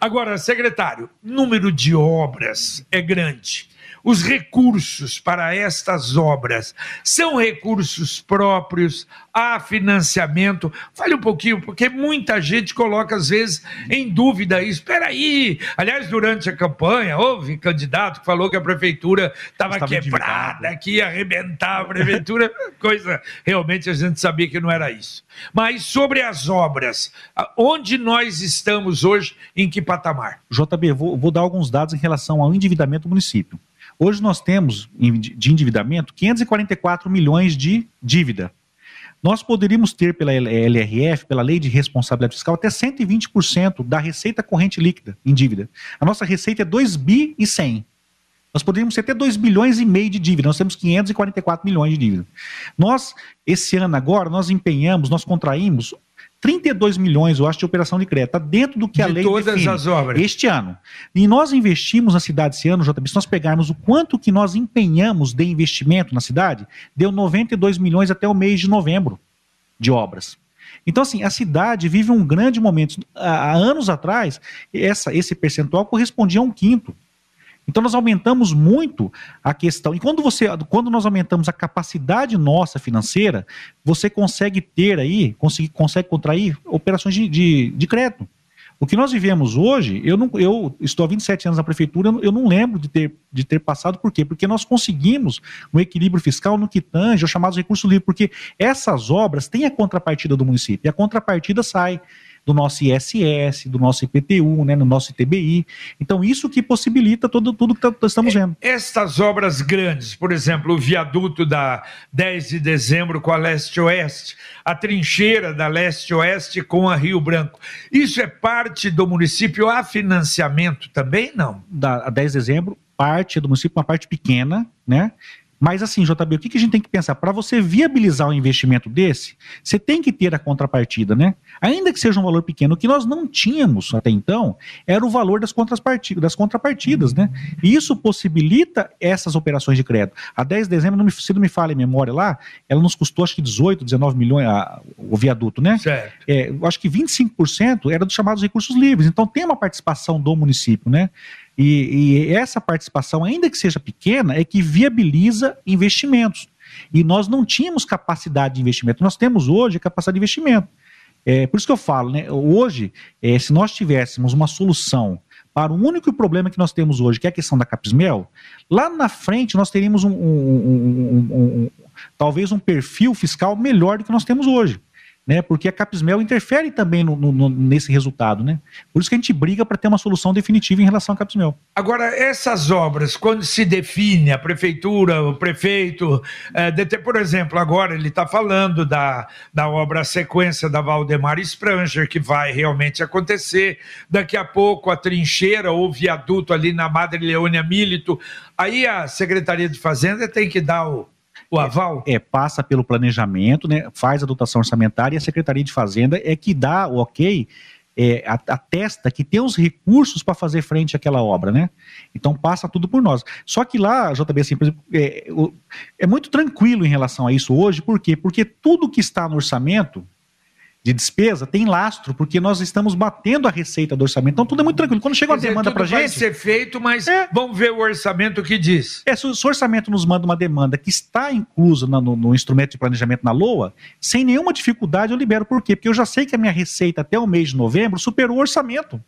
Agora, secretário, número de obras é grande. Os recursos para estas obras são recursos próprios, há financiamento? Fale um pouquinho, porque muita gente coloca, às vezes, em dúvida isso. Espera aí! Aliás, durante a campanha, houve candidato que falou que a prefeitura estava quebrada, que ia arrebentar a prefeitura. Coisa, realmente, a gente sabia que não era isso. Mas sobre as obras, onde nós estamos hoje, em que patamar? J B, vou, vou dar alguns dados em relação ao endividamento do município. Hoje nós temos de endividamento quinhentos e quarenta e quatro milhões de dívida. nós poderíamos ter pela L R F, pela Lei de Responsabilidade Fiscal, até cento e vinte por cento da receita corrente líquida em dívida. A nossa receita é dois bilhões e cem. Nós poderíamos ter até dois bilhões e meio de dívida, nós temos quinhentos e quarenta e quatro milhões de dívida. Nós, esse ano agora, nós empenhamos, nós contraímos trinta e dois milhões, eu acho, de operação de crédito, tá dentro do que a lei define. De todas as obras. Este ano. E nós investimos na cidade esse ano, J B, se nós pegarmos o quanto que nós empenhamos de investimento na cidade, deu noventa e dois milhões até o mês de novembro de obras. Então, assim, a cidade vive um grande momento. Há anos atrás, essa, esse percentual correspondia a um quinto. Então nós aumentamos muito a questão. E quando, você, quando nós aumentamos a capacidade nossa financeira, você consegue ter aí, consegue, consegue contrair operações de, de, de crédito. O que nós vivemos hoje, eu, não, eu estou há vinte e sete anos na prefeitura, eu não lembro de ter, de ter passado, por quê? Porque nós conseguimos um equilíbrio fiscal no que tange aos chamados recursos livres, porque essas obras têm a contrapartida do município, e a contrapartida sai do nosso I S S, do nosso I P T U, né, no nosso I T B I. Então, isso que possibilita todo, tudo que estamos vendo. Estas obras grandes, por exemplo, o viaduto da dez de dezembro com a Leste-Oeste, a trincheira da Leste-Oeste com a Rio Branco, isso é parte do município? Há financiamento também, não? Da, a dez de dezembro, parte do município, uma parte pequena, né? Mas assim, J B, o que a gente tem que pensar? Para você viabilizar um investimento desse, você tem que ter a contrapartida, né? Ainda que seja um valor pequeno, o que nós não tínhamos até então era o valor das contrapartidas, das contrapartidas, né? E isso possibilita essas operações de crédito. A dez de dezembro, não me, se não me falha a memória lá, ela nos custou acho que dezoito, dezenove milhões a, o viaduto, né? Certo. É, acho que vinte e cinco por cento era dos chamados recursos livres. Então tem uma participação do município, né? E, e essa participação, ainda que seja pequena, é que viabiliza investimentos. E nós não tínhamos capacidade de investimento. Nós temos hoje capacidade de investimento. É, por isso que eu falo, né? Hoje, é, se nós tivéssemos uma solução para o único problema que nós temos hoje, que é a questão da Capismel, lá na frente nós teríamos um, um, um, um, um, um, talvez um perfil fiscal melhor do que nós temos hoje. Né, porque a Capismel interfere também no, no, nesse resultado, né? Por isso que a gente briga para ter uma solução definitiva em relação à Capismel. Agora, essas obras, quando se define a prefeitura, o prefeito, é, de, por exemplo, agora ele está falando da, da obra sequência da Valdemar Spranger, que vai realmente acontecer, daqui a pouco a trincheira ou viaduto ali na Madre Leônia Milito, aí a Secretaria de Fazenda tem que dar o... O aval? É, é, passa pelo planejamento, né, faz a dotação orçamentária e a Secretaria de Fazenda é que dá o ok, é, atesta que tem os recursos para fazer frente àquela obra, né? Então passa tudo por nós. Só que lá, J B, assim, por exemplo, é, é muito tranquilo em relação a isso hoje, por quê? Porque tudo que está no orçamento de despesa tem lastro, porque nós estamos batendo a receita do orçamento, então tudo é muito tranquilo. Quando chega uma demanda para a gente... vai ser feito, mas é, vamos ver o orçamento que diz. É, se o orçamento nos manda uma demanda que está inclusa no, no instrumento de planejamento na L O A, sem nenhuma dificuldade eu libero. Por quê? Porque eu já sei que a minha receita até o mês de novembro superou o orçamento.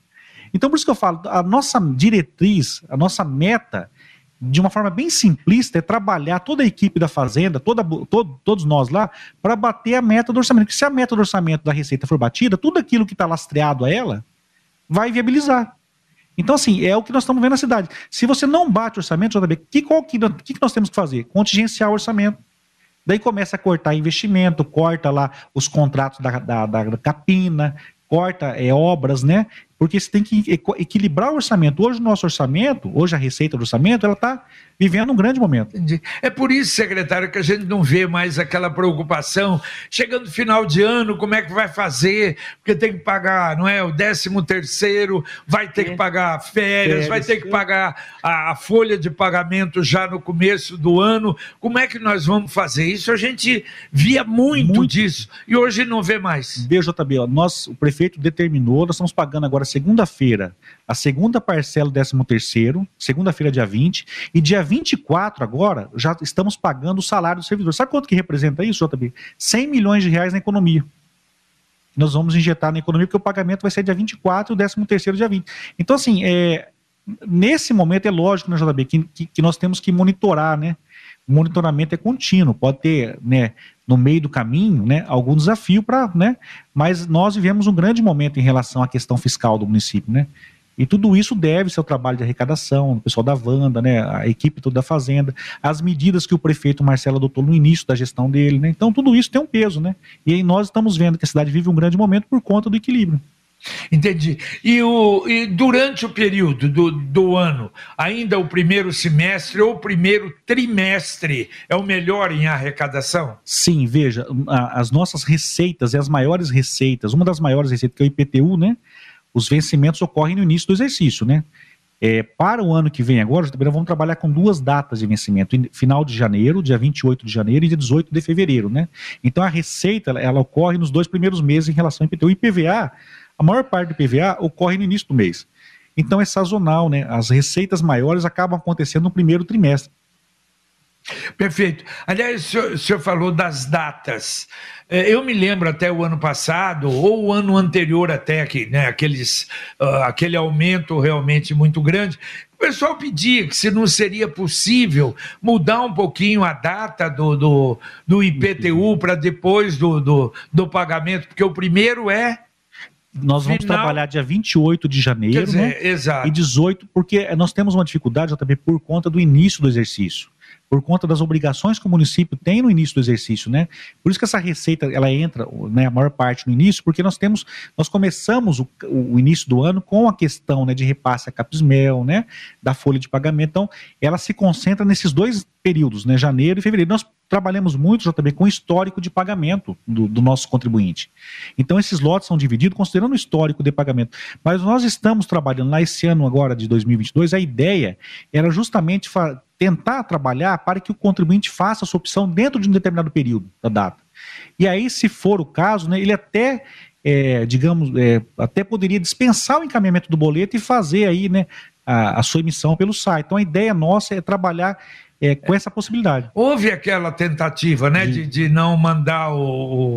Então por isso que eu falo, a nossa diretriz, a nossa meta... de uma forma bem simplista, é trabalhar toda a equipe da Fazenda, toda, todo, todos nós lá, para bater a meta do orçamento. Porque se a meta do orçamento da Receita for batida, tudo aquilo que está lastreado a ela vai viabilizar. Então, assim, é o que nós estamos vendo na cidade. Se você não bate o orçamento, J B, que, qual que, que, que nós temos que fazer? Contingenciar o orçamento. Daí começa a cortar investimento, corta lá os contratos da, da, da Capina, corta é, obras, né? Porque você tem que equilibrar o orçamento. Hoje o nosso orçamento, hoje a receita do orçamento, ela está vivendo um grande momento. Entendi. É por isso, secretário, que a gente não vê mais aquela preocupação, chegando no final de ano, como é que vai fazer, porque tem que pagar, não é, o décimo terceiro, vai ter é. que pagar férias, férias, vai ter que pagar a, a folha de pagamento já no começo do ano, como é que nós vamos fazer isso? A gente via muito, muito. disso, e hoje não vê mais. B J B, nós, o prefeito determinou, nós estamos pagando agora segunda-feira, a segunda parcela do décimo terceiro, segunda-feira dia vinte, e dia vinte e quatro agora já estamos pagando o salário do servidor. Sabe quanto que representa isso, J B? cem milhões de reais na economia. Nós vamos injetar na economia porque o pagamento vai ser dia vinte e quatro e o décimo terceiro dia vinte. Então assim, é, nesse momento é lógico, né, J B, que, que, que nós temos que monitorar, né? O monitoramento é contínuo, pode ter, né, no meio do caminho, né, algum desafio para, né, mas nós vivemos um grande momento em relação à questão fiscal do município, né? E tudo isso deve-se ao trabalho de arrecadação, do pessoal da Wanda, né, a equipe toda da Fazenda, as medidas que o prefeito Marcelo adotou no início da gestão dele, né? Então tudo isso tem um peso, né? E aí nós estamos vendo que a cidade vive um grande momento por conta do equilíbrio. Entendi. E, o, e durante o período do, do ano, ainda o primeiro semestre ou o primeiro trimestre é o melhor em arrecadação? Sim, veja, as nossas receitas e as maiores receitas, uma das maiores receitas que é o I P T U, né? Os vencimentos ocorrem no início do exercício, né? É, para o ano que vem agora, vamos trabalhar com duas datas de vencimento, final de janeiro, dia vinte e oito de janeiro e dia dezoito de fevereiro, né? Então a receita, ela, ela ocorre nos dois primeiros meses em relação ao I P T U. E I P V A, a maior parte do I P V A ocorre no início do mês. Então é sazonal, né? As receitas maiores acabam acontecendo no primeiro trimestre. Perfeito. Aliás, o senhor, o senhor falou das datas. Eu me lembro até o ano passado, ou o ano anterior até aqui, né, aqueles, uh, aquele aumento realmente muito grande, o pessoal pedia que se não seria possível mudar um pouquinho a data do, do, do I P T U para depois do, do, do pagamento, porque o primeiro é... Nós vamos Final... trabalhar dia vinte e oito de janeiro, quer dizer, né? Exato. E dezoito, porque nós temos uma dificuldade também por conta do início do exercício, por conta das obrigações que o município tem no início do exercício, né? Por isso que essa receita, ela entra, né, a maior parte no início, porque nós temos, nós começamos o, o início do ano com a questão, né, de repasse a Capismel, né, da folha de pagamento. Então, ela se concentra nesses dois períodos, né, janeiro e fevereiro. Nós trabalhamos muito já também com o histórico de pagamento do, do nosso contribuinte. Então, esses lotes são divididos considerando o histórico de pagamento. Mas nós estamos trabalhando lá esse ano agora de dois mil e vinte e dois, a ideia era justamente fa- tentar trabalhar para que o contribuinte faça a sua opção dentro de um determinado período da data. E aí, se for o caso, né, ele até... É, digamos, é, até poderia dispensar o encaminhamento do boleto e fazer aí, né, a, a sua emissão pelo site. Então a ideia nossa é trabalhar é, com essa possibilidade. Houve aquela tentativa, né, de, de não mandar o...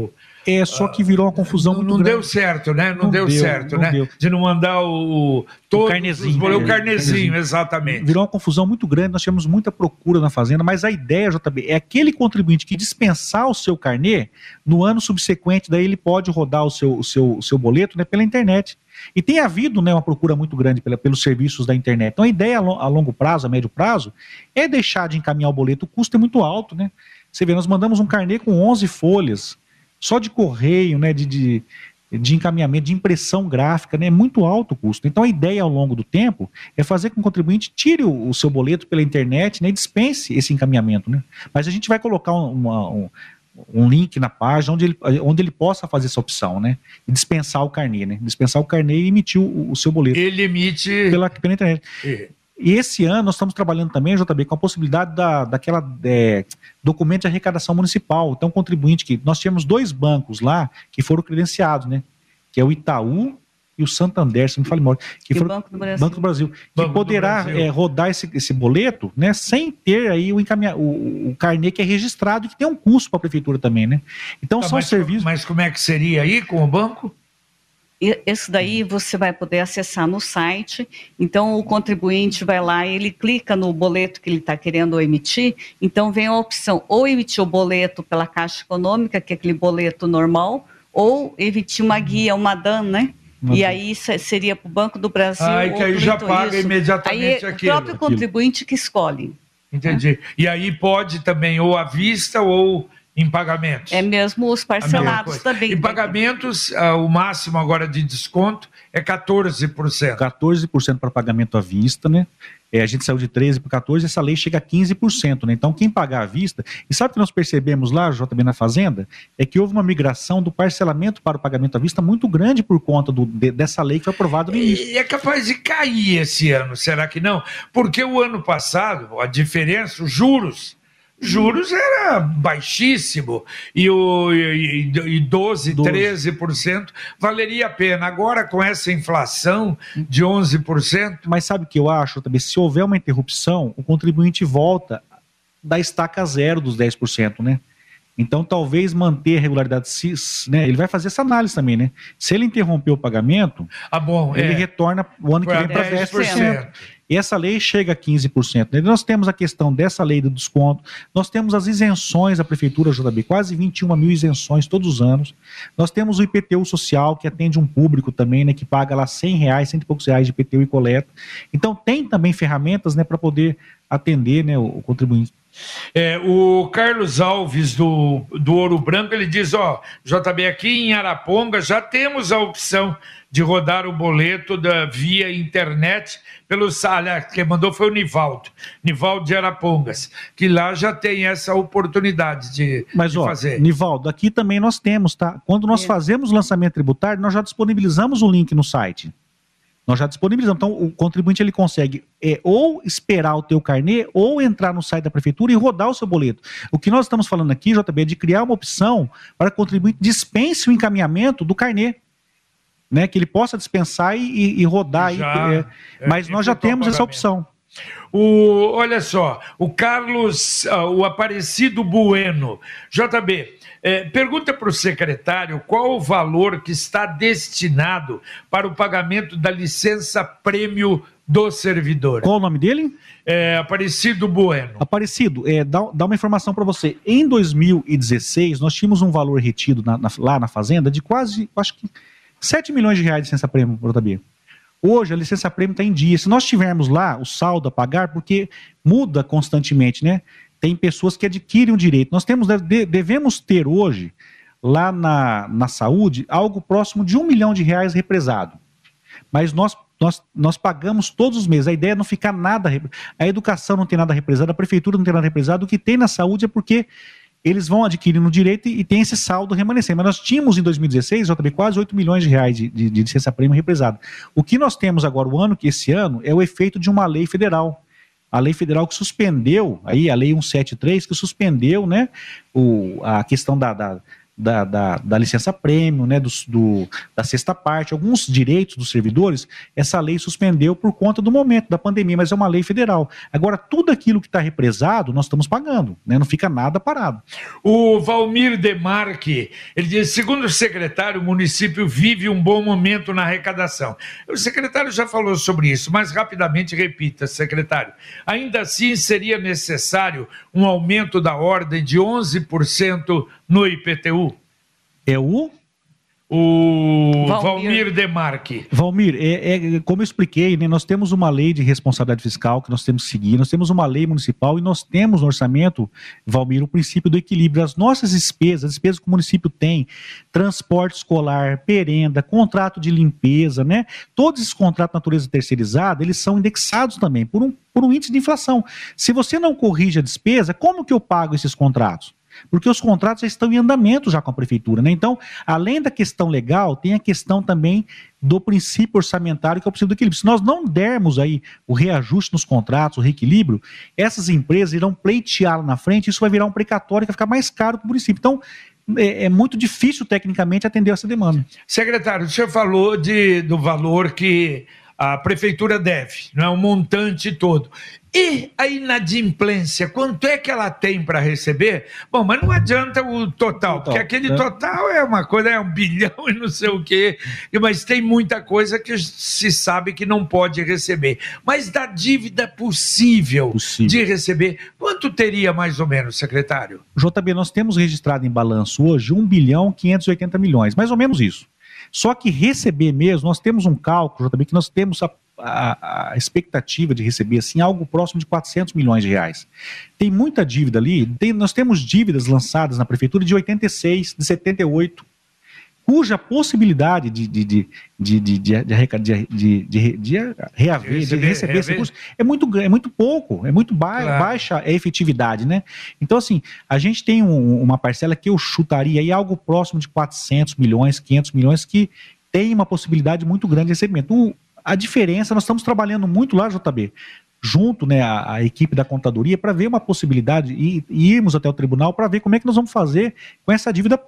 o... É, só que virou uma confusão não, muito não grande. Não deu certo, né? Não, não deu, deu certo, não né? Deu. De não mandar o... Todo, o carnezinho. Os bolos, né? O carnezinho, exatamente. Virou uma confusão muito grande, nós tivemos muita procura na Fazenda, mas a ideia, J B, é aquele contribuinte que dispensar o seu carnê, no ano subsequente, daí ele pode rodar o seu, o seu, o seu boleto, né, pela internet. E tem havido, né, uma procura muito grande pela, pelos serviços da internet. Então a ideia a longo prazo, a médio prazo, é deixar de encaminhar o boleto. O custo é muito alto, né? Você vê, nós mandamos um carnê com onze folhas, só de correio, né, de, de, de encaminhamento, de impressão gráfica, né, é muito alto o custo. Então a ideia ao longo do tempo é fazer com que o contribuinte tire o, o seu boleto pela internet, né, e dispense esse encaminhamento, né. Mas a gente vai colocar uma, um, um link na página onde ele, onde ele possa fazer essa opção, né, e dispensar o carnê, né, dispensar o carnê e emitir o, o seu boleto. Ele emite... Pela, pela internet. É. E esse ano nós estamos trabalhando também, J B, com a possibilidade da, daquela é, documento de arrecadação municipal. Então, contribuinte que... Nós tínhamos dois bancos lá que foram credenciados, né? Que é o Itaú e o Santander, se não me fale mal. Que foram, o Banco do Brasil. Banco do Brasil Banco que poderá Brasil. É, rodar esse, esse boleto, né? Sem ter aí o, encaminha, o, o carnê que é registrado e que tem um custo para a prefeitura também, né? Então, tá, são mas, serviços... Mas como é que seria aí com o banco? Isso daí você vai poder acessar no site. Então o contribuinte vai lá, ele clica no boleto que ele está querendo emitir, então vem a opção ou emitir o boleto pela Caixa Econômica, que é aquele boleto normal, ou emitir uma guia, uma D A N, né? Uhum. E aí seria para o Banco do Brasil. Ah, que aí já paga isso. Imediatamente aí, aquilo. O próprio contribuinte que escolhe. Entendi. Né? E aí pode também ou à vista ou... Em pagamentos. É mesmo os parcelados também. Em pagamentos, uh, o máximo agora de desconto é quatorze por cento. quatorze por cento para pagamento à vista, né? É, a gente saiu de treze por cento para quatorze por cento, essa lei chega a quinze por cento, né? Então, quem pagar à vista... E sabe o que nós percebemos lá, J B, na Fazenda? É que houve uma migração do parcelamento para o pagamento à vista muito grande por conta do, de, dessa lei que foi aprovada no início. E é capaz de cair esse ano, será que não? Porque o ano passado, a diferença, os juros... Juros era baixíssimo e, o, e, e doze, doze, treze por cento valeria a pena. Agora, com essa inflação de onze por cento... Mas sabe o que eu acho também? Se houver uma interrupção, o contribuinte volta da estaca zero dos dez por cento, né? Então, talvez manter a regularidade, né? Ele vai fazer essa análise também, né? Se ele interromper o pagamento, ah, bom, ele é. retorna o ano que vem para dez por cento. E essa lei chega a quinze por cento. Nós temos a questão dessa lei do desconto, nós temos as isenções da Prefeitura J B, quase vinte e uma mil isenções todos os anos. Nós temos o I P T U social, que atende um público também, né, que paga lá cem reais, cento e poucos reais de I P T U e coleta. Então tem também ferramentas, né, para poder atender, né, o contribuinte. É, o Carlos Alves do, do Ouro Branco, ele diz, ó, J B, aqui em Araponga já temos a opção de rodar o boleto da, via internet pelo sala, que mandou foi o Nivaldo, Nivaldo de Arapongas, que lá já tem essa oportunidade de, Mas, de ó, fazer. Mas, Nivaldo, aqui também nós temos, tá? Quando nós é. fazemos o lançamento tributário, nós já disponibilizamos o link no site. Nós já disponibilizamos. Então, o contribuinte ele consegue é, ou esperar o teu carnê ou entrar no site da prefeitura e rodar o seu boleto. O que nós estamos falando aqui, J B, é de criar uma opção para que o contribuinte dispense o encaminhamento do carnê, né? Que ele possa dispensar e, e rodar. Já, e, é, é, mas nós já temos essa opção. O, olha só, o Carlos, uh, o Aparecido Bueno, J B, eh, pergunta para o secretário qual o valor que está destinado para o pagamento da licença prêmio do servidor. Qual o nome dele? É, Aparecido Bueno. Aparecido, é, dá, dá uma informação para você. Em dois mil e dezesseis, nós tínhamos um valor retido na, na, lá na fazenda de quase, acho que sete milhões de reais de licença prêmio, J B. Hoje a licença-prêmio está em dia. Se nós tivermos lá o saldo a pagar, porque muda constantemente, né? Tem pessoas que adquirem o direito. Nós temos, devemos ter hoje, lá na, na saúde, algo próximo de um milhão de reais represado. Mas nós, nós, nós pagamos todos os meses. A ideia é não ficar nada... A educação não tem nada represado, a prefeitura não tem nada represado. O que tem na saúde é porque eles vão adquirindo o direito e, e tem esse saldo remanescente. Mas nós tínhamos em dois mil e dezesseis, J B, quase oito milhões de reais de, de, de licença-prêmio represado. O que nós temos agora, o ano, que esse ano, é o efeito de uma lei federal. A lei federal que suspendeu, aí a lei cento e setenta e três, que suspendeu, né, o, a questão da, da, da, da, da licença-prêmio, né, do, do, da sexta parte, alguns direitos dos servidores, essa lei suspendeu por conta do momento da pandemia, mas é uma lei federal. Agora, tudo aquilo que está represado, nós estamos pagando, né, não fica nada parado. O Valmir Demarque, ele diz, segundo o secretário, o município vive um bom momento na arrecadação. O secretário já falou sobre isso, mas rapidamente repita, secretário. Ainda assim, seria necessário um aumento da ordem de onze por cento no I P T U? É o? O Valmir, Valmir Demarque. Valmir, é, é, como eu expliquei, né, nós temos uma lei de responsabilidade fiscal que nós temos que seguir, nós temos uma lei municipal e nós temos no orçamento, Valmir, o princípio do equilíbrio. As nossas despesas, as despesas que o município tem, transporte escolar, perenda, contrato de limpeza, né? Todos esses contratos de natureza terceirizada, eles são indexados também por um, por um índice de inflação. Se você não corrige a despesa, como que eu pago esses contratos? Porque os contratos já estão em andamento já com a prefeitura, né? Então, além da questão legal, tem a questão também do princípio orçamentário, que é o princípio do equilíbrio. Se nós não dermos aí o reajuste nos contratos, o reequilíbrio, essas empresas irão pleitear lá na frente, isso vai virar um precatório que vai ficar mais caro para o município. Então, é, é muito difícil, tecnicamente, atender essa demanda. Secretário, o senhor falou de, do valor que a prefeitura deve, não é? O montante todo. E a inadimplência, quanto é que ela tem para receber? Bom, mas não adianta o total, total porque aquele né? total é uma coisa, é um bilhão e não sei o quê, mas tem muita coisa que se sabe que não pode receber. Mas da dívida possível, possível. de receber, quanto teria mais ou menos, secretário? J B, nós temos registrado em balanço hoje um bilhão quinhentos e oitenta milhões, mais ou menos isso. Só que receber mesmo, nós temos um cálculo, J B, que nós temos a A, a expectativa de receber assim, algo próximo de quatrocentos milhões de reais. Tem muita dívida ali, tem, nós temos dívidas lançadas na prefeitura de oitenta e seis, de setenta e oito, cuja possibilidade de, de, de, de, de, de, de, de, de, de reaver, de receber, receber esse recurso é muito, é muito pouco, é muito ba claro. baixa a efetividade, né? Então, assim, a gente tem um, uma parcela que eu chutaria aí algo próximo de quatrocentos milhões, quinhentos milhões, que tem uma possibilidade muito grande de recebimento. O, A diferença, nós estamos trabalhando muito lá, J B, junto, né, a, a equipe da contadoria, para ver uma possibilidade e, e irmos até o tribunal para ver como é que nós vamos fazer com essa dívida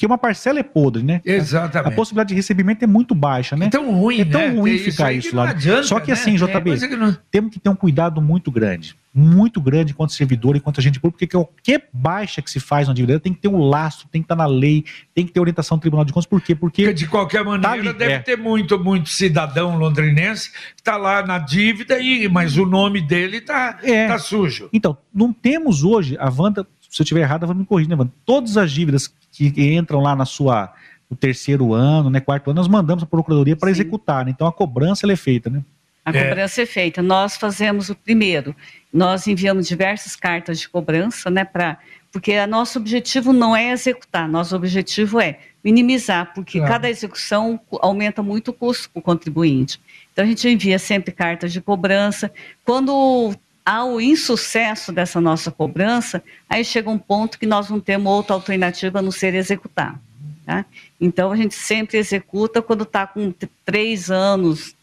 que uma parcela é podre, né? Exatamente. A possibilidade de recebimento é muito baixa, né? É tão ruim, é tão né? ruim isso ficar isso lá. Adianta, Só que assim, né? J B, é que não... temos que ter um cuidado muito grande. Muito grande enquanto servidor, enquanto agente público, porque qualquer baixa que se faz na dívida tem que ter um laço, tem que estar na lei, tem que ter orientação do Tribunal de Contas. Por quê? Porque, porque de qualquer maneira tá deve é. ter muito, muito cidadão londrinense que está lá na dívida, e, mas o nome dele está é. tá sujo. Então, não temos hoje, a Wanda, se eu estiver errado, a Wanda me corrige, né, Wanda? Todas as dívidas que entram lá na sua... o terceiro ano, né, quarto ano, nós mandamos a Procuradoria para executar, né? Então a cobrança ela é feita, né? A é. cobrança é feita. Nós fazemos o primeiro, nós enviamos diversas cartas de cobrança, né, pra, porque o nosso objetivo não é executar, nosso objetivo é minimizar, porque claro. cada execução aumenta muito o custo para o contribuinte. Então a gente envia sempre cartas de cobrança. Quando há o insucesso dessa nossa cobrança, aí chega um ponto que nós não temos outra alternativa a não ser executar. Tá? Então, a gente sempre executa quando está com três anos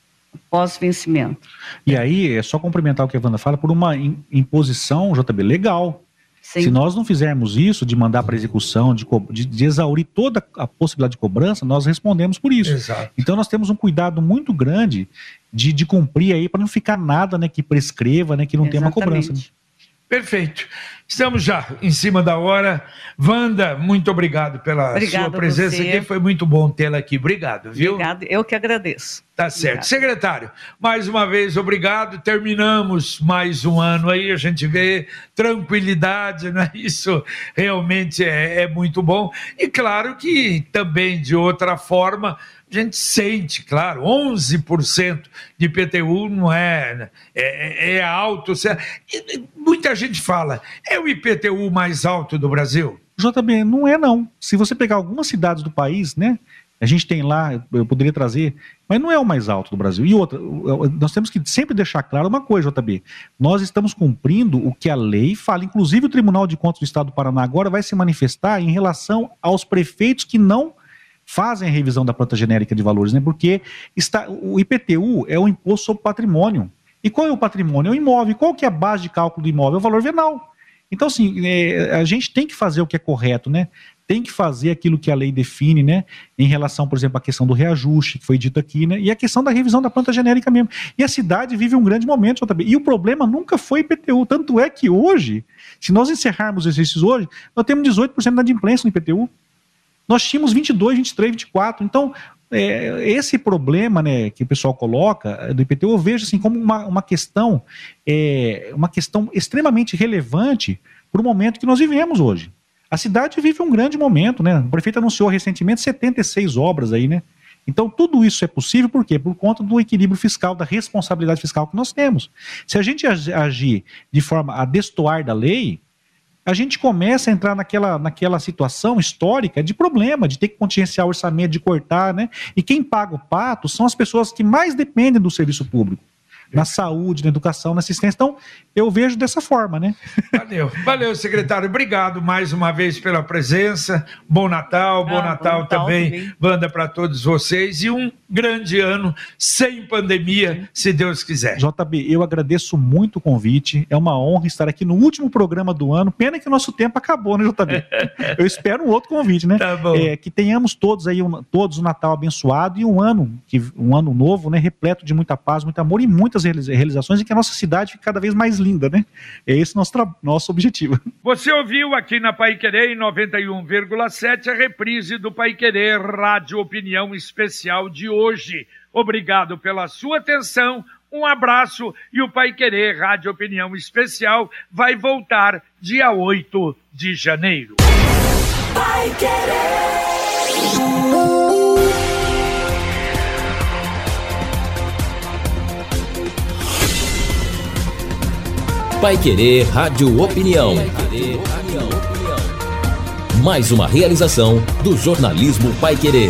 pós-vencimento. E aí, é só complementar o que a Wanda fala, por uma imposição, J B, legal. Sim. Se nós não fizermos isso, de mandar para execução, de, de, de exaurir toda a possibilidade de cobrança, nós respondemos por isso. Exato. Então, nós temos um cuidado muito grande de, de cumprir aí, para não ficar nada, né, que prescreva, né, que não Exatamente. tenha uma cobrança. Né? Perfeito. Estamos já em cima da hora. Wanda, muito obrigado pela Obrigada sua presença aqui. Foi muito bom tê-la aqui. Obrigado, viu? Obrigado, eu que agradeço. Tá certo. Obrigado. Secretário, mais uma vez, obrigado. Terminamos mais um ano aí, a gente vê tranquilidade, né? Isso realmente é, é muito bom. E claro que também, de outra forma... a gente sente, claro, onze por cento de I P T U não é, é, é alto. E muita gente fala, é o I P T U mais alto do Brasil? J B, não é não. Se você pegar algumas cidades do país, né, a gente tem lá, eu poderia trazer, mas não é o mais alto do Brasil. E outra, nós temos que sempre deixar claro uma coisa, J B, nós estamos cumprindo o que a lei fala, inclusive o Tribunal de Contas do Estado do Paraná agora vai se manifestar em relação aos prefeitos que não fazem a revisão da planta genérica de valores, né? Porque está, o I P T U é o imposto sobre patrimônio. E qual é o patrimônio? É o imóvel. Qual que é a base de cálculo do imóvel? É o valor venal. Então, assim, é, a gente tem que fazer o que é correto, né? Tem que fazer aquilo que a lei define, né? Em relação, por exemplo, à questão do reajuste, que foi dito aqui, né? E a questão da revisão da planta genérica mesmo. E a cidade vive um grande momento, J B. E o problema nunca foi I P T U. Tanto é que hoje, se nós encerrarmos os exercícios hoje, nós temos dezoito por cento da inadimplência no I P T U. Nós tínhamos vinte e dois, vinte e três, vinte e quatro. Então, é, esse problema, né, que o pessoal coloca do I P T U, eu vejo assim, como uma, uma, questão, é, uma questão extremamente relevante para o momento que nós vivemos hoje. A cidade vive um grande momento, né? O prefeito anunciou recentemente setenta e seis obras aí, né? Então, tudo isso é possível, por quê? Por conta do equilíbrio fiscal, da responsabilidade fiscal que nós temos. Se a gente agir de forma a destoar da lei, a gente começa a entrar naquela, naquela situação histórica de problema, de ter que contingenciar o orçamento, de cortar, né? E quem paga o pato são as pessoas que mais dependem do serviço público. Na saúde, na educação, na assistência. Então, eu vejo dessa forma, né? Valeu. Valeu, secretário. Obrigado mais uma vez pela presença. Bom Natal, bom, ah, Natal, bom Natal também. também. Wanda, para todos vocês. E um grande ano sem pandemia, Sim. se Deus quiser. J B, eu agradeço muito o convite. É uma honra estar aqui no último programa do ano. Pena que o nosso tempo acabou, né, J B? Eu espero um outro convite, né? Tá bom. É, que tenhamos todos aí, um, todos um Natal abençoado e um ano, que, um ano novo, né? Repleto de muita paz, muito amor e muita realizações e que a nossa cidade fique cada vez mais linda, né? É esse nosso, nosso objetivo. Você ouviu aqui na Paiquerê em noventa e um vírgula sete a reprise do Paiquerê Rádio Opinião Especial de hoje. Obrigado pela sua atenção, um abraço e o Paiquerê Rádio Opinião Especial vai voltar dia oito de janeiro. Paiquerê. Paiquerê Rádio Opinião. Mais uma realização do jornalismo Paiquerê.